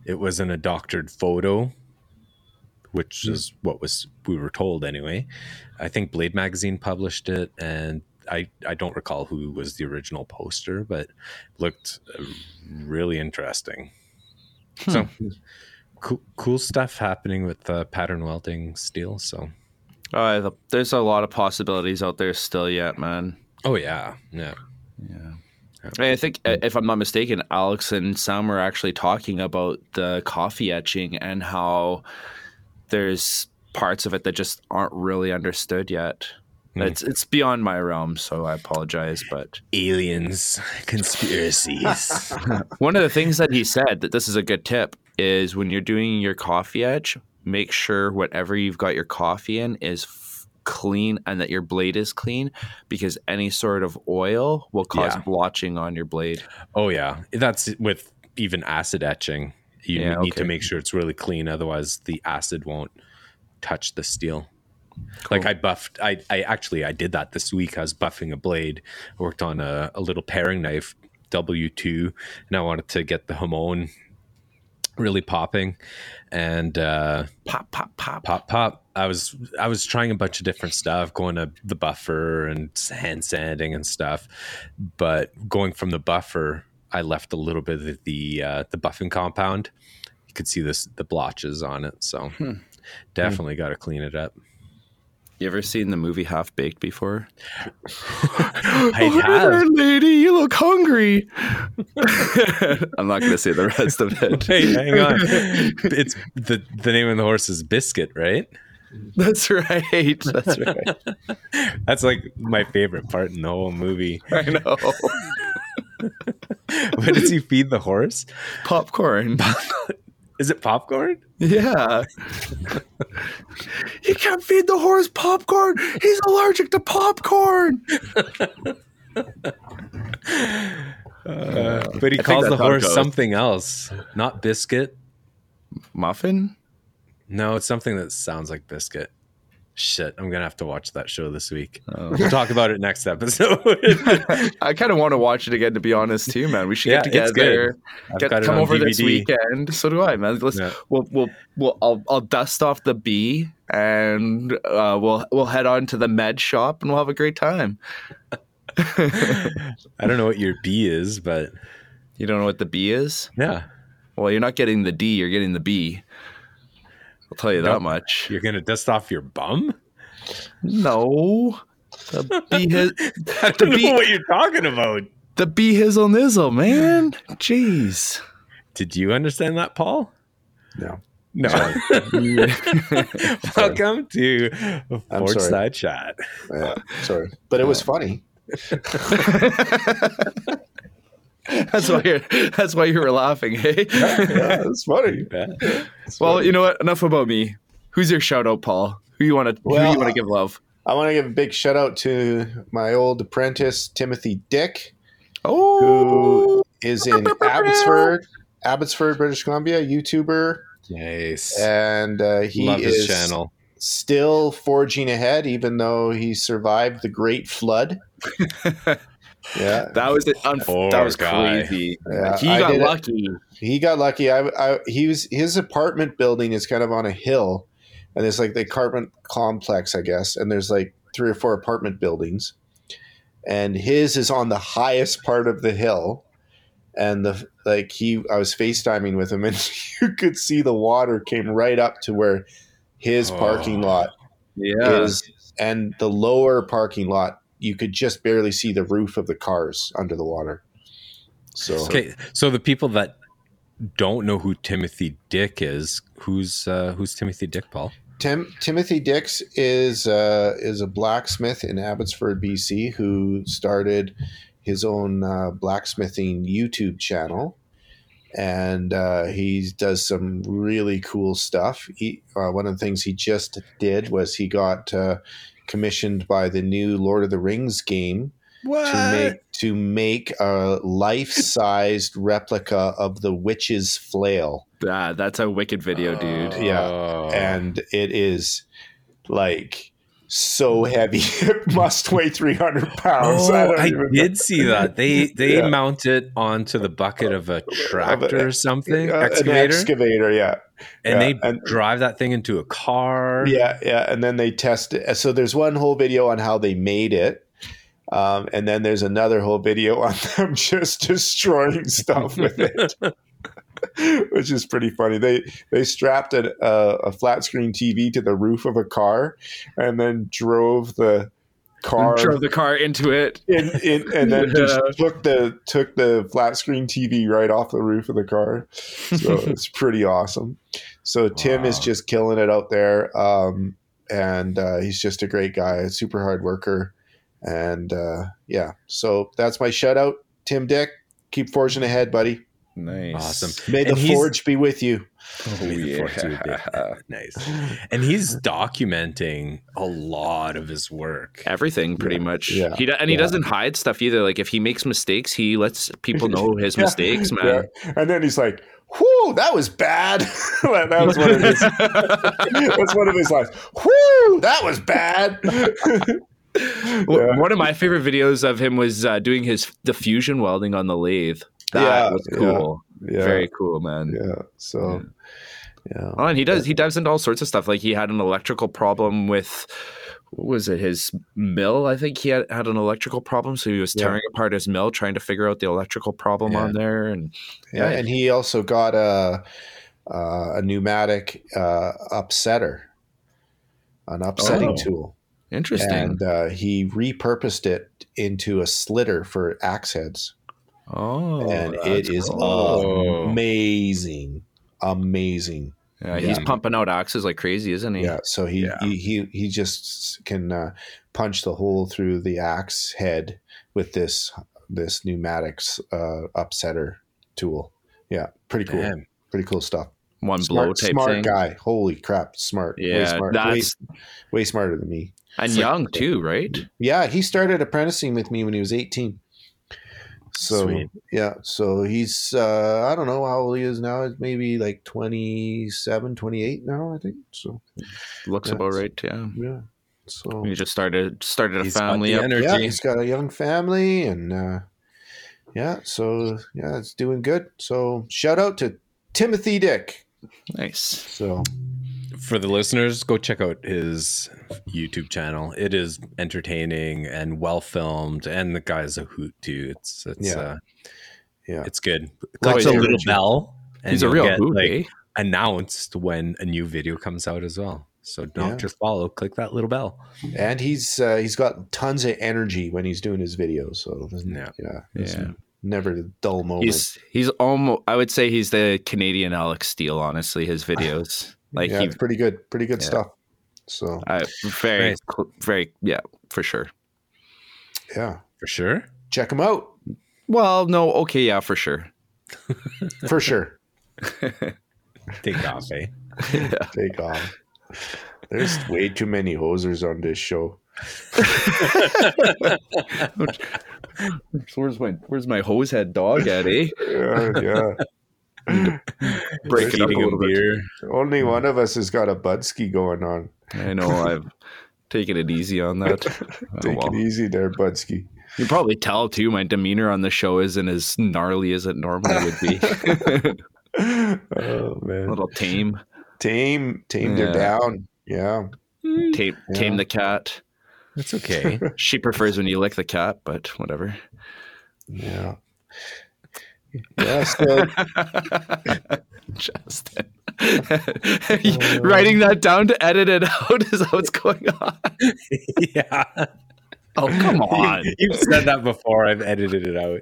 It was in a doctored photo, which is what we were told anyway. I think Blade Magazine published it, and I don't recall who was the original poster, but looked really interesting. So. Cool stuff happening with pattern welding steel. So there's a lot of possibilities out there still yet, man. Oh, yeah. I think, if I'm not mistaken, Alex and Sam were actually talking about the coffee etching and how there's parts of it that just aren't really understood yet. It's beyond my realm, so I apologize, but... Aliens, conspiracies. One of the things that he said, that this is a good tip, is when you're doing your coffee edge, make sure whatever you've got your coffee in is clean and that your blade is clean, because any sort of oil will cause blotching on your blade. Oh, yeah. That's with even acid etching. You need to make sure it's really clean, otherwise the acid won't touch the steel. Cool. Like I did that this week. I was buffing a blade. I worked on a little paring knife, W2, and I wanted to get the hamon really popping, and pop. I was trying a bunch of different stuff, going to the buffer and hand sanding and stuff, but going from the buffer, I left a little bit of the buffing compound. You could see the blotches on it, so definitely got to clean it up. You ever seen the movie Half-Baked before? I Over have. There, lady, you look hungry. I'm not going to say the rest of it. Wait, hang on. It's the name of the horse is Biscuit, right? That's right. That's right. That's like my favorite part in the whole movie. I know. What does he feed the horse? Popcorn. Is it popcorn? Yeah. You can't feed the horse popcorn. He's allergic to popcorn. But he calls the horse something else. Not biscuit. Muffin? No, it's something that sounds like biscuit. Shit, I'm going to have to watch that show this week. Oh. We'll talk about it next episode. I kind of want to watch it again, to be honest, too, man. We should get together. Come over DVD. This weekend. So do I, man. Let's, yeah. I'll dust off the B and we'll head on to the med shop and we'll have a great time. I don't know what your B is, but... You don't know what the B is? Yeah. Well, you're not getting the D, you're getting the B. I'll tell you that much. You're going to dust off your bum? No. I don't know what you're talking about. The be hizzle nizzle, man. Jeez. Did you understand that, Paul? No. Welcome to Forge Side Chat. Yeah, sorry. But it was funny. That's why you were laughing, hey? Yeah, that's funny. You know what? Enough about me. Who's your shout out, Paul? Who you want to give love? I want to give a big shout out to my old apprentice, Timothy Dick, who is in Abbotsford, British Columbia, YouTuber. Nice. And he Love is his channel. Still forging ahead, even though he survived the Great Flood. Yeah, that was crazy. Yeah, he got lucky. His apartment building is kind of on a hill, and it's like the apartment complex, I guess. And there's like 3 or 4 apartment buildings, and his is on the highest part of the hill. And I was FaceTiming with him, and you could see the water came right up to where his parking lot is, and the lower parking lot. You could just barely see the roof of the cars under the water. So the people that don't know who Timothy Dick is, who's Timothy Dick, Paul? Timothy Dix is a blacksmith in Abbotsford, BC, who started his own blacksmithing YouTube channel, and he does some really cool stuff. He one of the things he just did was he got commissioned by the new Lord of the Rings game to make a life-sized replica of the witch's flail. That's a wicked video, dude. Yeah, and it is like so heavy. It must weigh 300 pounds. I did see that. They mount it onto the bucket of a tractor or something. Excavator, yeah. And they drive that thing into a car. Yeah, yeah. And then they test it. So there's one whole video on how they made it. And then there's another whole video on them just destroying stuff with it, which is pretty funny. They strapped a flat screen TV to the roof of a car and then drove the car into it, and then just took the flat screen TV right off the roof of the car. So it's pretty awesome. So Tim is just killing it out there, and he's just a great guy, a super hard worker, and So that's my shout out, Tim Dick. Keep forging ahead, buddy. Nice, awesome. May the forge be with you. Nice. And he's documenting a lot of his work. Everything, pretty much. Yeah. He doesn't hide stuff either. Like if he makes mistakes, he lets people know his mistakes, man. Yeah. And then he's like, "Whoo, that was bad." That was one of his. That's one of his lines. "Whoo, that was bad." One of my favorite videos of him was doing the fusion welding on the lathe. That was cool. Yeah. Very cool, man. Yeah. So, yeah. Oh, and he dives into all sorts of stuff. Like he had an electrical problem with, what was it, his mill? I think he had an electrical problem. So he was tearing apart his mill, trying to figure out the electrical problem on there. And and he also got a pneumatic upsetter, an upsetting tool. Interesting. And he repurposed it into a slitter for axe heads. Oh, and it is cool. Amazing. Yeah, he's pumping out axes like crazy, isn't he? Yeah. So he just can punch the hole through the axe head with this pneumatics upsetter tool. Yeah, pretty cool. Damn. Pretty cool stuff. One smart, blow type smart thing. Smart guy. Holy crap, smart. Yeah, way smart. That's way smarter than me. And it's young too, right? Yeah, he started apprenticing with me when he was 18. So sweet. Yeah, so he's I don't know how old he is now. It's maybe like 27, 28 now, I think. So looks about right. Yeah. Yeah. So he just started a family. Yeah, he's got a young family, and it's doing good. So shout out to Timothy Dick. Nice. So for the listeners, go check out his YouTube channel. It is entertaining and well filmed, and the guy's a hoot too. It's good. Click the little bell, and he's a real hoot. Announced when a new video comes out as well. So don't just follow. Click that little bell. And he's got tons of energy when he's doing his videos. So never a dull moment. He's almost. I would say he's the Canadian Alex Steele. Honestly, his videos. It's pretty good stuff. So very, very, yeah, for sure. Yeah, for sure. Check them out. Well, no, okay, yeah, for sure. For sure. Take off, eh? Yeah. Take off. There's way too many hosers on this show. Where's my hose head dog at, eh? Yeah. Breaking up a little beer. Only one of us has got a Budski going on. I know. I've taken it easy on that. It easy there, Budski. You probably tell too. My demeanor on the show isn't as gnarly as it normally would be. Oh man, a little tame. Tamed her down. Yeah. Tame the cat. That's okay. She prefers when you lick the cat, but whatever. Yeah. Justin. Justin. Writing that down to edit it out is what's going on. Yeah. Oh, come on. You've said that before. I've edited it out.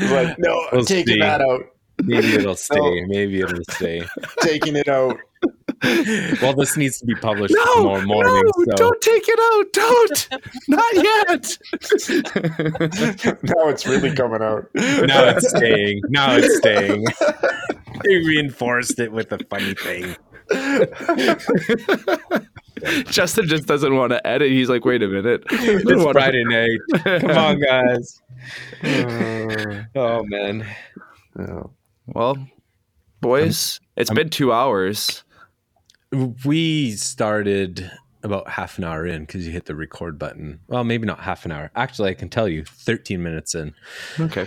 But no, I'm taking that out. Maybe it'll stay. No. Maybe it'll stay. Taking it out. Well, this needs to be published tomorrow morning. No, don't take it out. Don't. Not yet. Now it's really coming out. Now it's staying. They reinforced it with a funny thing. Justin just doesn't want to edit. He's like, wait a minute. It's Friday night. Come on, guys. Oh, man. Oh. Well, boys, it's been 2 hours. We started about half an hour in because you hit the record button. Well, maybe not half an hour. Actually, I can tell you 13 minutes in. Okay.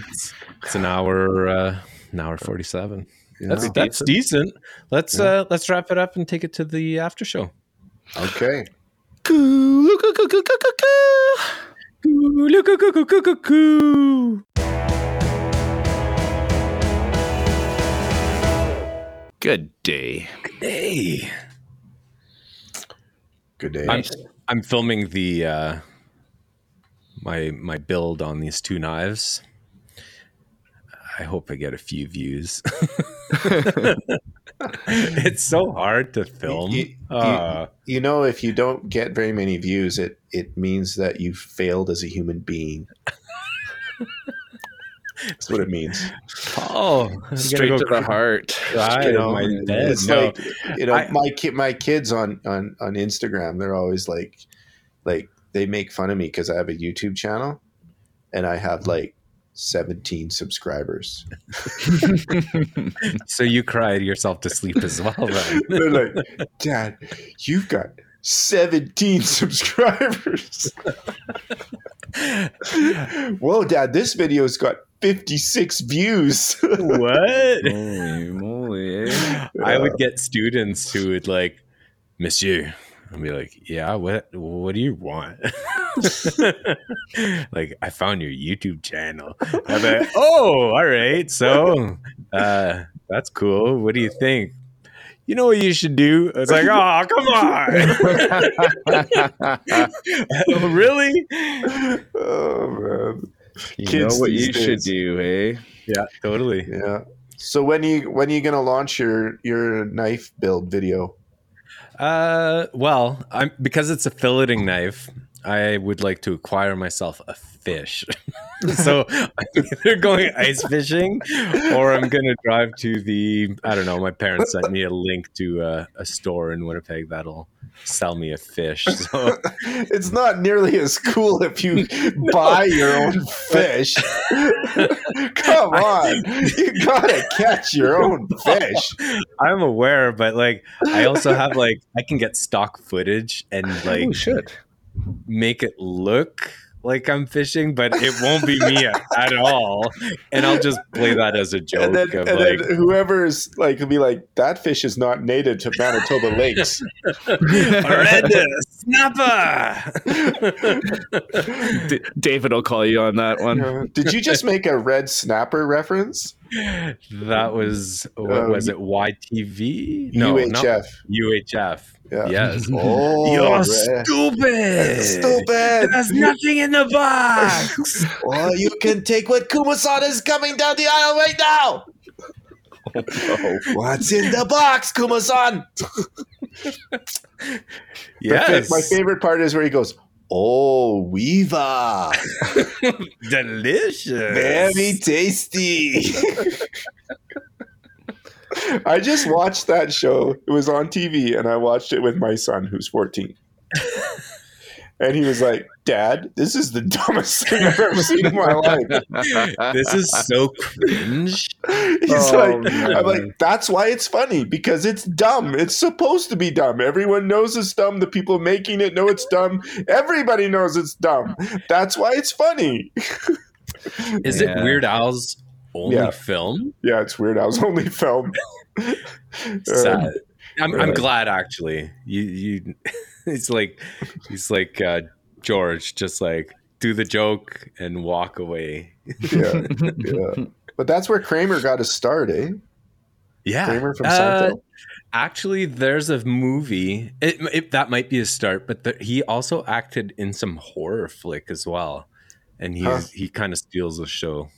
It's an hour 47. Yeah. That's decent. Let's wrap it up and take it to the after show. Okay. Good day. I'm filming the my build on these two knives. I hope I get a few views. It's so hard to film. You know, if you don't get very many views, it means that you failed as a human being. That's what it means. Oh, straight to the heart. My kids on Instagram, they're always like they make fun of me because I have a YouTube channel and I have like 17 subscribers. So you cried yourself to sleep as well, then. They're like, Dad, you've got 17 subscribers. Whoa, Dad, this video's got 56 views. What? Holy moly. Eh? I would get students who would like, Monsieur, I'd be like, yeah, what do you want? Like, I found your YouTube channel. I'd be like, oh, all right. So that's cool. What do you think? you know what you should do? It's like, oh, come on. Really? Oh, man. You know what you should do, eh? Yeah, totally. Yeah. So when are you going to launch your knife build video? Well, because it's a filleting knife, I would like to acquire myself a fish. So I'm either going ice fishing or I'm going to drive to my parents sent me a link to a store in Winnipeg that'll sell me a fish. So it's not nearly as cool if you buy your own fish. Come on. You got to catch your own fish. I'm aware, but I also have I can get stock footage and make it look like I'm fishing, but it won't be me at all, and I'll just play that as a joke. And then whoever's will be like, that fish is not native to Manitoba lakes. Horrendous snapper. David will call you on that one. Did you just make a red snapper reference? That was YTV? No, UHF. Yeah. Yes. Oh, you're stupid. There's nothing in the box. Well, you can take what Kuma-san is coming down the aisle right now. Oh, no. What's in the box, Kuma-san? Yes. My favorite part is where he goes, oh, Weeva. Delicious. Very tasty. I just watched that show. It was on TV, and I watched it with my son, who's 14. And he was like, Dad, this is the dumbest thing I've ever seen in my life. This is so cringe. I'm like, that's why it's funny, because it's dumb. It's supposed to be dumb. Everyone knows it's dumb. The people making it know it's dumb. Everybody knows it's dumb. That's why it's funny. Is it Weird Al's only film? Yeah, it's Weird Al's only film. Sad. I'm glad, actually. You he's like George, just do the joke and walk away. yeah. But that's where Kramer got his start, eh? Yeah. Kramer from Seinfeld. Actually, there's a movie. It that might be a start, but he also acted in some horror flick as well, and he kind of steals the show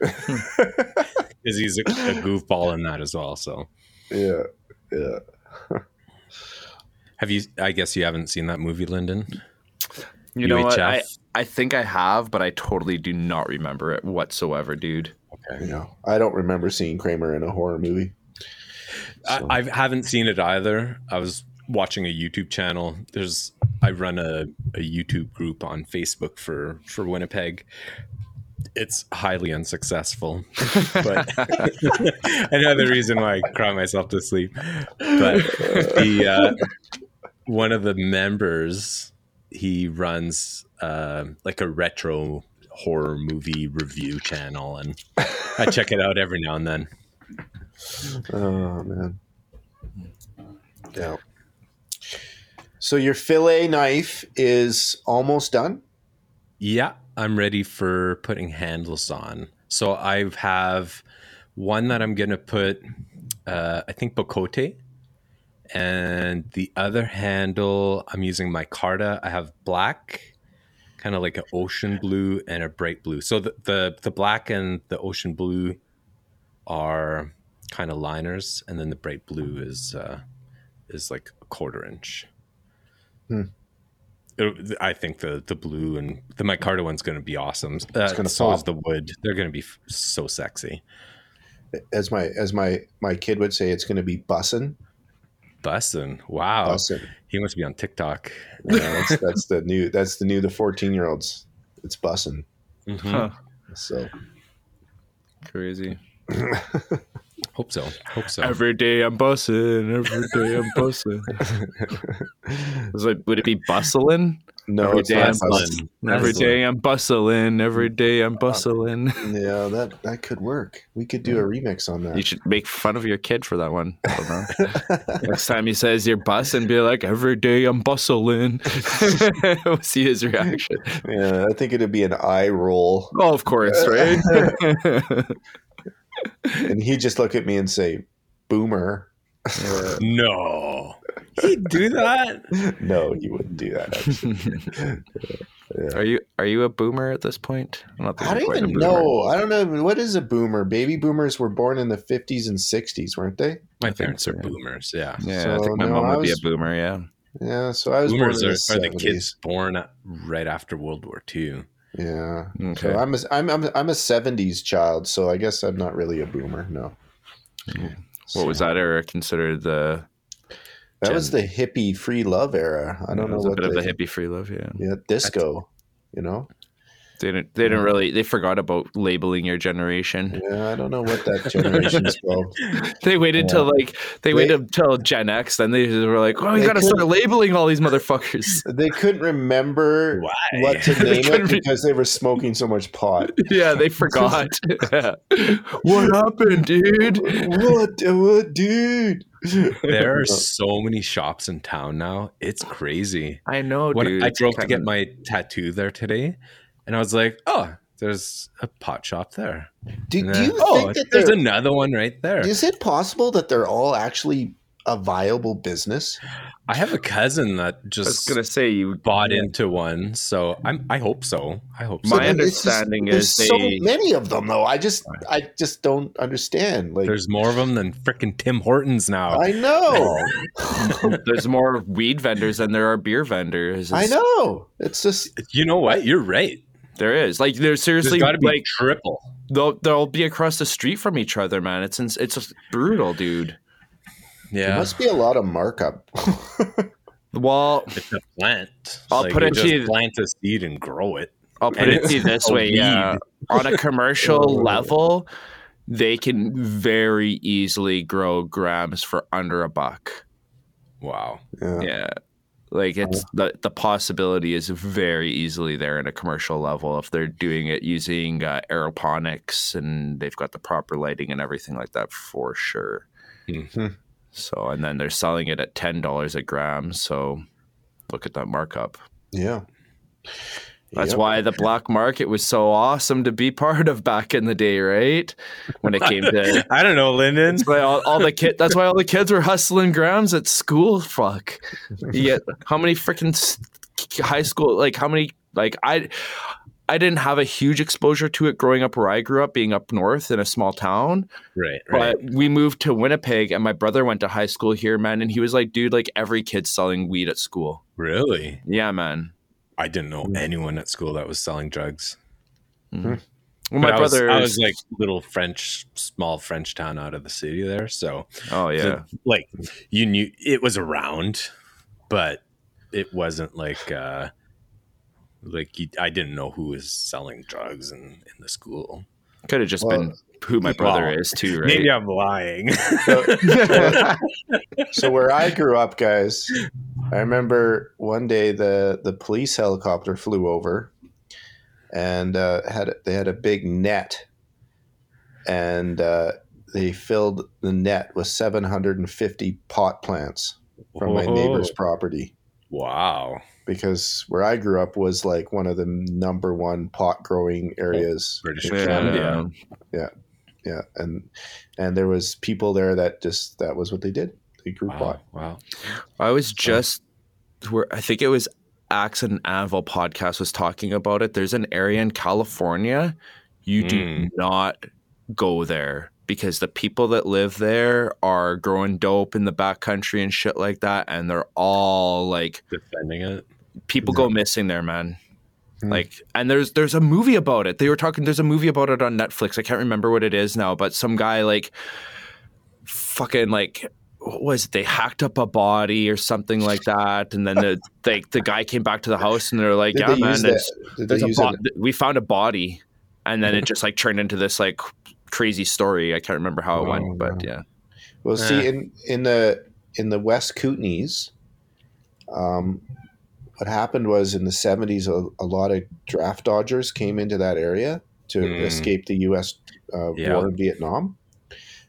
because he's a goofball in that as well. So yeah. Have you? I guess you haven't seen that movie, Lyndon. You know what? I think I have, but I totally do not remember it whatsoever, dude. Okay, no, I don't remember seeing Kramer in a horror movie. So. I haven't seen it either. I was watching a YouTube channel. I run a YouTube group on Facebook for Winnipeg. It's highly unsuccessful, but another reason why I cry myself to sleep. But one of the members, he runs a retro horror movie review channel, and I check it out every now and then. Oh man, yeah. So your fillet knife is almost done. Yeah. I'm ready for putting handles on. So I have one that I'm going to put, I think, Bocote. And the other handle, I'm using micarta. I have black, kind of like an ocean blue and a bright blue. So the black and the ocean blue are kind of liners. And then the bright blue is like a 1/4 inch. Hmm. I think the blue and the micarta one's going to be awesome. So is the wood. They're going to be so sexy. As my kid would say, it's going to be bussin'. Bussin'. Wow. Bussin'. He must be on TikTok. Yeah, that's the new the 14-year-olds. It's bussin'. Mm-hmm. Huh. So crazy. Hope so. Every day I'm bussin'. It's would it be bustling? No, Every day I'm bustling. Yeah, that could work. We could do a remix on that. You should make fun of your kid for that one. Next time he says you're bussin', be like, every day I'm bustling. We'll see his reaction. Yeah, I think it'd be an eye roll. Oh, of course, right? And he'd just look at me and say, boomer. No. He'd do that? No, he wouldn't do that, actually. Yeah. Are you a boomer at this point? I don't even know. I don't know. What is a boomer? Baby boomers were born in the 50s and 60s, weren't they? My parents are boomers, yeah. Yeah, so, I think my mom would be a boomer, yeah. Yeah, so I was boomers born in the 70s. Are the kids born right after World War II. Yeah. Okay. So I'm a 70s child, so I guess I'm not really a boomer, no. Yeah. What was that era considered the... That was the hippie free love era. I don't know what of the hippie free love, yeah. Yeah, disco, you know. They didn't really. They forgot about labeling your generation. Yeah, I don't know what that generation's called. They waited till waited till Gen X, then they were like, "Well, we got to start labeling all these motherfuckers." They couldn't remember what to name it because they were smoking so much pot. Yeah, they forgot. Yeah. What happened, dude? What, dude? There are so many shops in town now. It's crazy. I know, dude. I drove to get my tattoo there today. And I was like, oh, there's a pot shop there. Do you think that there's another one right there? Is it possible that they're all actually a viable business? I have a cousin that you bought into one, so I hope so. I hope so. My understanding is there's so many of them, though. I just don't understand. Like, there's more of them than freaking Tim Hortons now. I know. There's more weed vendors than there are beer vendors. I know. It's just, you know what? You're right. There is. Like, there's seriously got to be like triple. They'll be across the street from each other, man. It's just brutal, dude. Yeah. There must be a lot of markup. Well, it's a plant. I'll put it to you. Plant a seed and grow it. I'll put it to you this way. Yeah. On a commercial level, they can very easily grow grams for under $1. Wow. Yeah. Like, it's the possibility is very easily there in a commercial level if they're doing it using aeroponics and they've got the proper lighting and everything like that for sure. Mm-hmm. So, and then they're selling it at $10 a gram. So look at that markup. Yeah. That's why the black market was so awesome to be part of back in the day, right? When it came to... I don't know, Lyndon. That's why all the kids were hustling grams at school. Fuck. Yeah. How many freaking high school... Like, how many... Like, I didn't have a huge exposure to it growing up where I grew up, being up north in a small town. Right. But we moved to Winnipeg and my brother went to high school here, man. And he was like, dude, like every kid's selling weed at school. Really? Yeah, man. I didn't know anyone at school that was selling drugs. Mm-hmm. Well, my brother... I was like little small French town out of the city there. So, oh yeah. So, like, you knew it was around, but it wasn't like... I didn't know who was selling drugs in the school. Could have just been who my brother is too, right? Maybe I'm lying. So where I grew up, guys, I remember one day the police helicopter flew over and they had a big net and they filled the net with 750 pot plants from my neighbor's property. Wow. Because where I grew up was like one of the number one pot growing areas. British Columbia. Yeah. Yeah. And there was people there that was what they did. They grew pot. Wow. I was I think it was Axe and Anvil podcast was talking about it. There's an area in California. You do not go there because the people that live there are growing dope in the backcountry and shit like that. And they're all like defending it. People go missing there, man. Mm. Like, and there's a movie about it. They were talking. There's a movie about it on Netflix. I can't remember what it is now, but some guy what was it? They hacked up a body or something like that, and then the guy came back to the house, and they're like, "Yeah, man, we found a body," and then it just like turned into this like crazy story. I can't remember how it went, but yeah. Well, see, in the West Kootenays, what happened was in the 70s, a lot of draft dodgers came into that area to escape the U.S. War in Vietnam.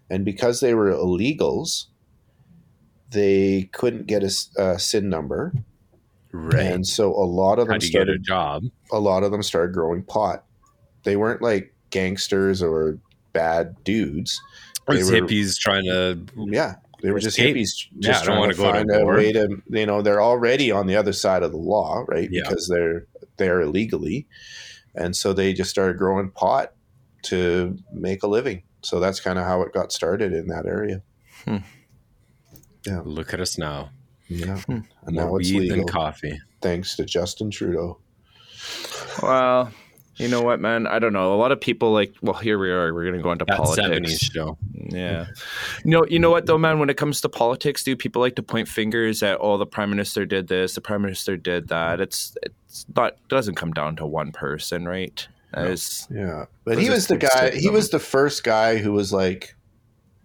And because they were illegals, they couldn't get a SIN number. Right. And so a lot of them started get a job. A lot of them started growing pot. They weren't like gangsters or bad dudes. They were hippies trying to They were just hippies just trying to find a way to, you know, they're already on the other side of the law, right? Yeah. Because they're there illegally. And so they just started growing pot to make a living. So that's kind of how it got started in that area. Hmm. Yeah. Look at us now. Yeah. Hmm. And now it's legal. Weed and coffee. Thanks to Justin Trudeau. Well, you know what, man? I don't know. A lot of people like, well, here we are. We're going to go into politics. 70s show. Yeah. No, you know what, though, man? When it comes to politics, dude, people like to point fingers at, oh, the prime minister did this, the prime minister did that. It's not, doesn't come down to one person, right? Yeah. But he was the guy, he was the first guy who was like,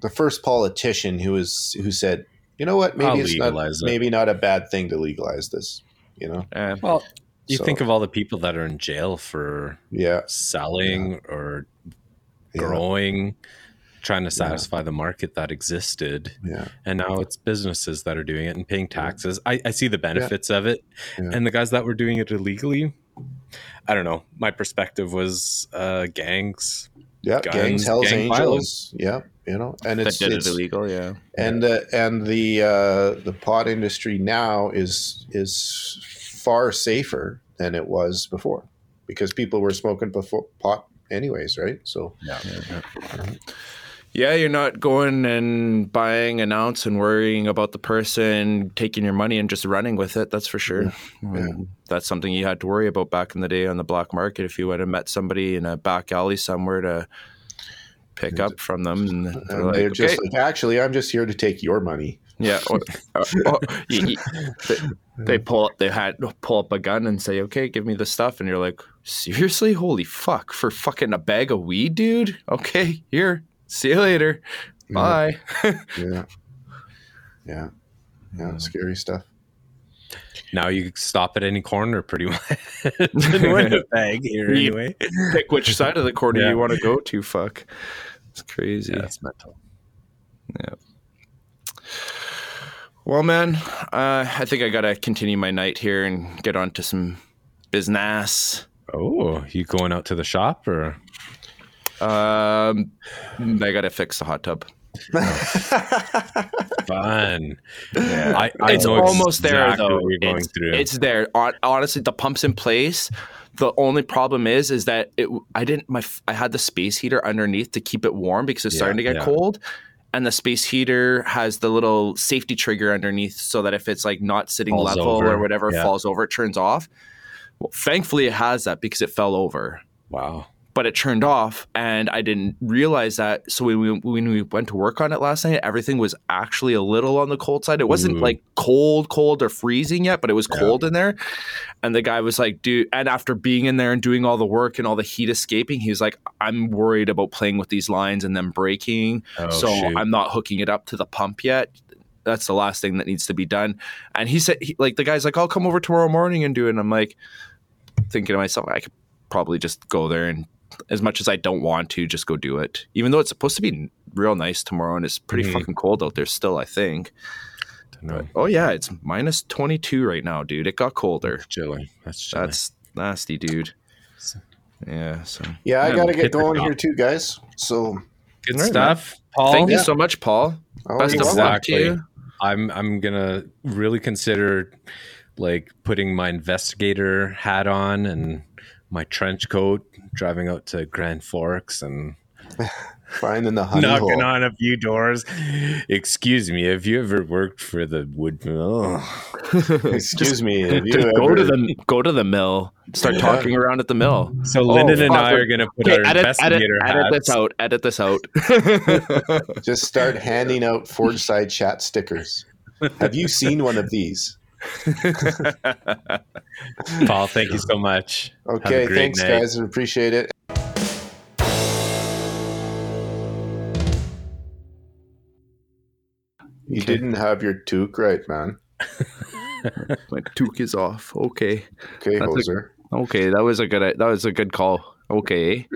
the first politician who said, you know what, maybe it's not, maybe not a bad thing to legalize this, you know? Well, you think of all the people that are in jail for selling or growing, trying to satisfy the market that existed. Yeah. And now it's businesses that are doing it and paying taxes. I see the benefits of it. Yeah. And the guys that were doing it illegally, I don't know. My perspective was gangs. Yeah, guns, gangs, Hells Angels. Yeah, you know, and it's illegal. Yeah, and the pot industry now is far safer than it was before, because people were smoking pot anyways, right? So yeah, you're not going and buying an ounce and worrying about the person taking your money and just running with it. That's for sure. Yeah. That's something you had to worry about back in the day on the black market. If you went and met somebody in a back alley somewhere to pick up from them, and they're just like, actually, I'm just here to take your money. Yeah, they pull up a gun and say, "Okay, give me the stuff," and you're like, "Seriously? Holy fuck! For fucking a bag of weed, dude? Okay, here." See you later. Bye. Yeah. Scary stuff. Now you stop at any corner pretty much. Winnipeg here anyway. Pick which side of the corner you want to go to. Fuck. It's crazy. Yeah, it's mental. Yeah. Well, man, I think I got to continue my night here and get on to some business. Oh, you going out to the shop or... I gotta fix the hot tub. Fun. Yeah. It's almost there though. It's there. Honestly, the pump's in place. The only problem is that I had the space heater underneath to keep it warm because it's starting to get cold. And the space heater has the little safety trigger underneath so that if it's like not sitting falls level over. Or whatever falls over, it turns off. Well, thankfully it has that because it fell over. Wow. But it turned off, and I didn't realize that. So when we went to work on it last night, everything was actually a little on the cold side. It wasn't like cold or freezing yet, but it was cold in there. And the guy was like, dude, and after being in there and doing all the work and all the heat escaping, he was like, I'm worried about playing with these lines and them breaking. Oh, so shoot. I'm not hooking it up to the pump yet. That's the last thing that needs to be done. And he said, the guy's like, I'll come over tomorrow morning and do it. And I'm like thinking to myself, I could probably just go there and, as much as I don't want to, just go do it. Even though it's supposed to be real nice tomorrow and it's pretty fucking cold out there still, I think. Don't know. But, it's minus 22 right now, dude. It got colder. That's chilly. That's nasty, dude. Yeah. So I gotta get going here too, guys. So good stuff, man. Paul. Thank you so much, Paul. Best of luck to you. I'm gonna really consider like putting my investigator hat on and my trench coat, driving out to Grand Forks and finding the honey knocking hole. On a few doors. Excuse me, have you ever worked for the wood mill? Excuse me, have you ever... go to the mill. Start talking around at the mill. So Lyndon and I are going to put our investigator hats. Edit this out. Just start handing out Forge Side Chat stickers. Have you seen one of these? Paul, thank you so much. Okay, thanks night. Guys, I appreciate it. You didn't have your toque right, man. My toque is off. Okay, Hoser. Okay, that was a good call. Okay.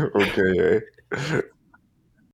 Okay, eh?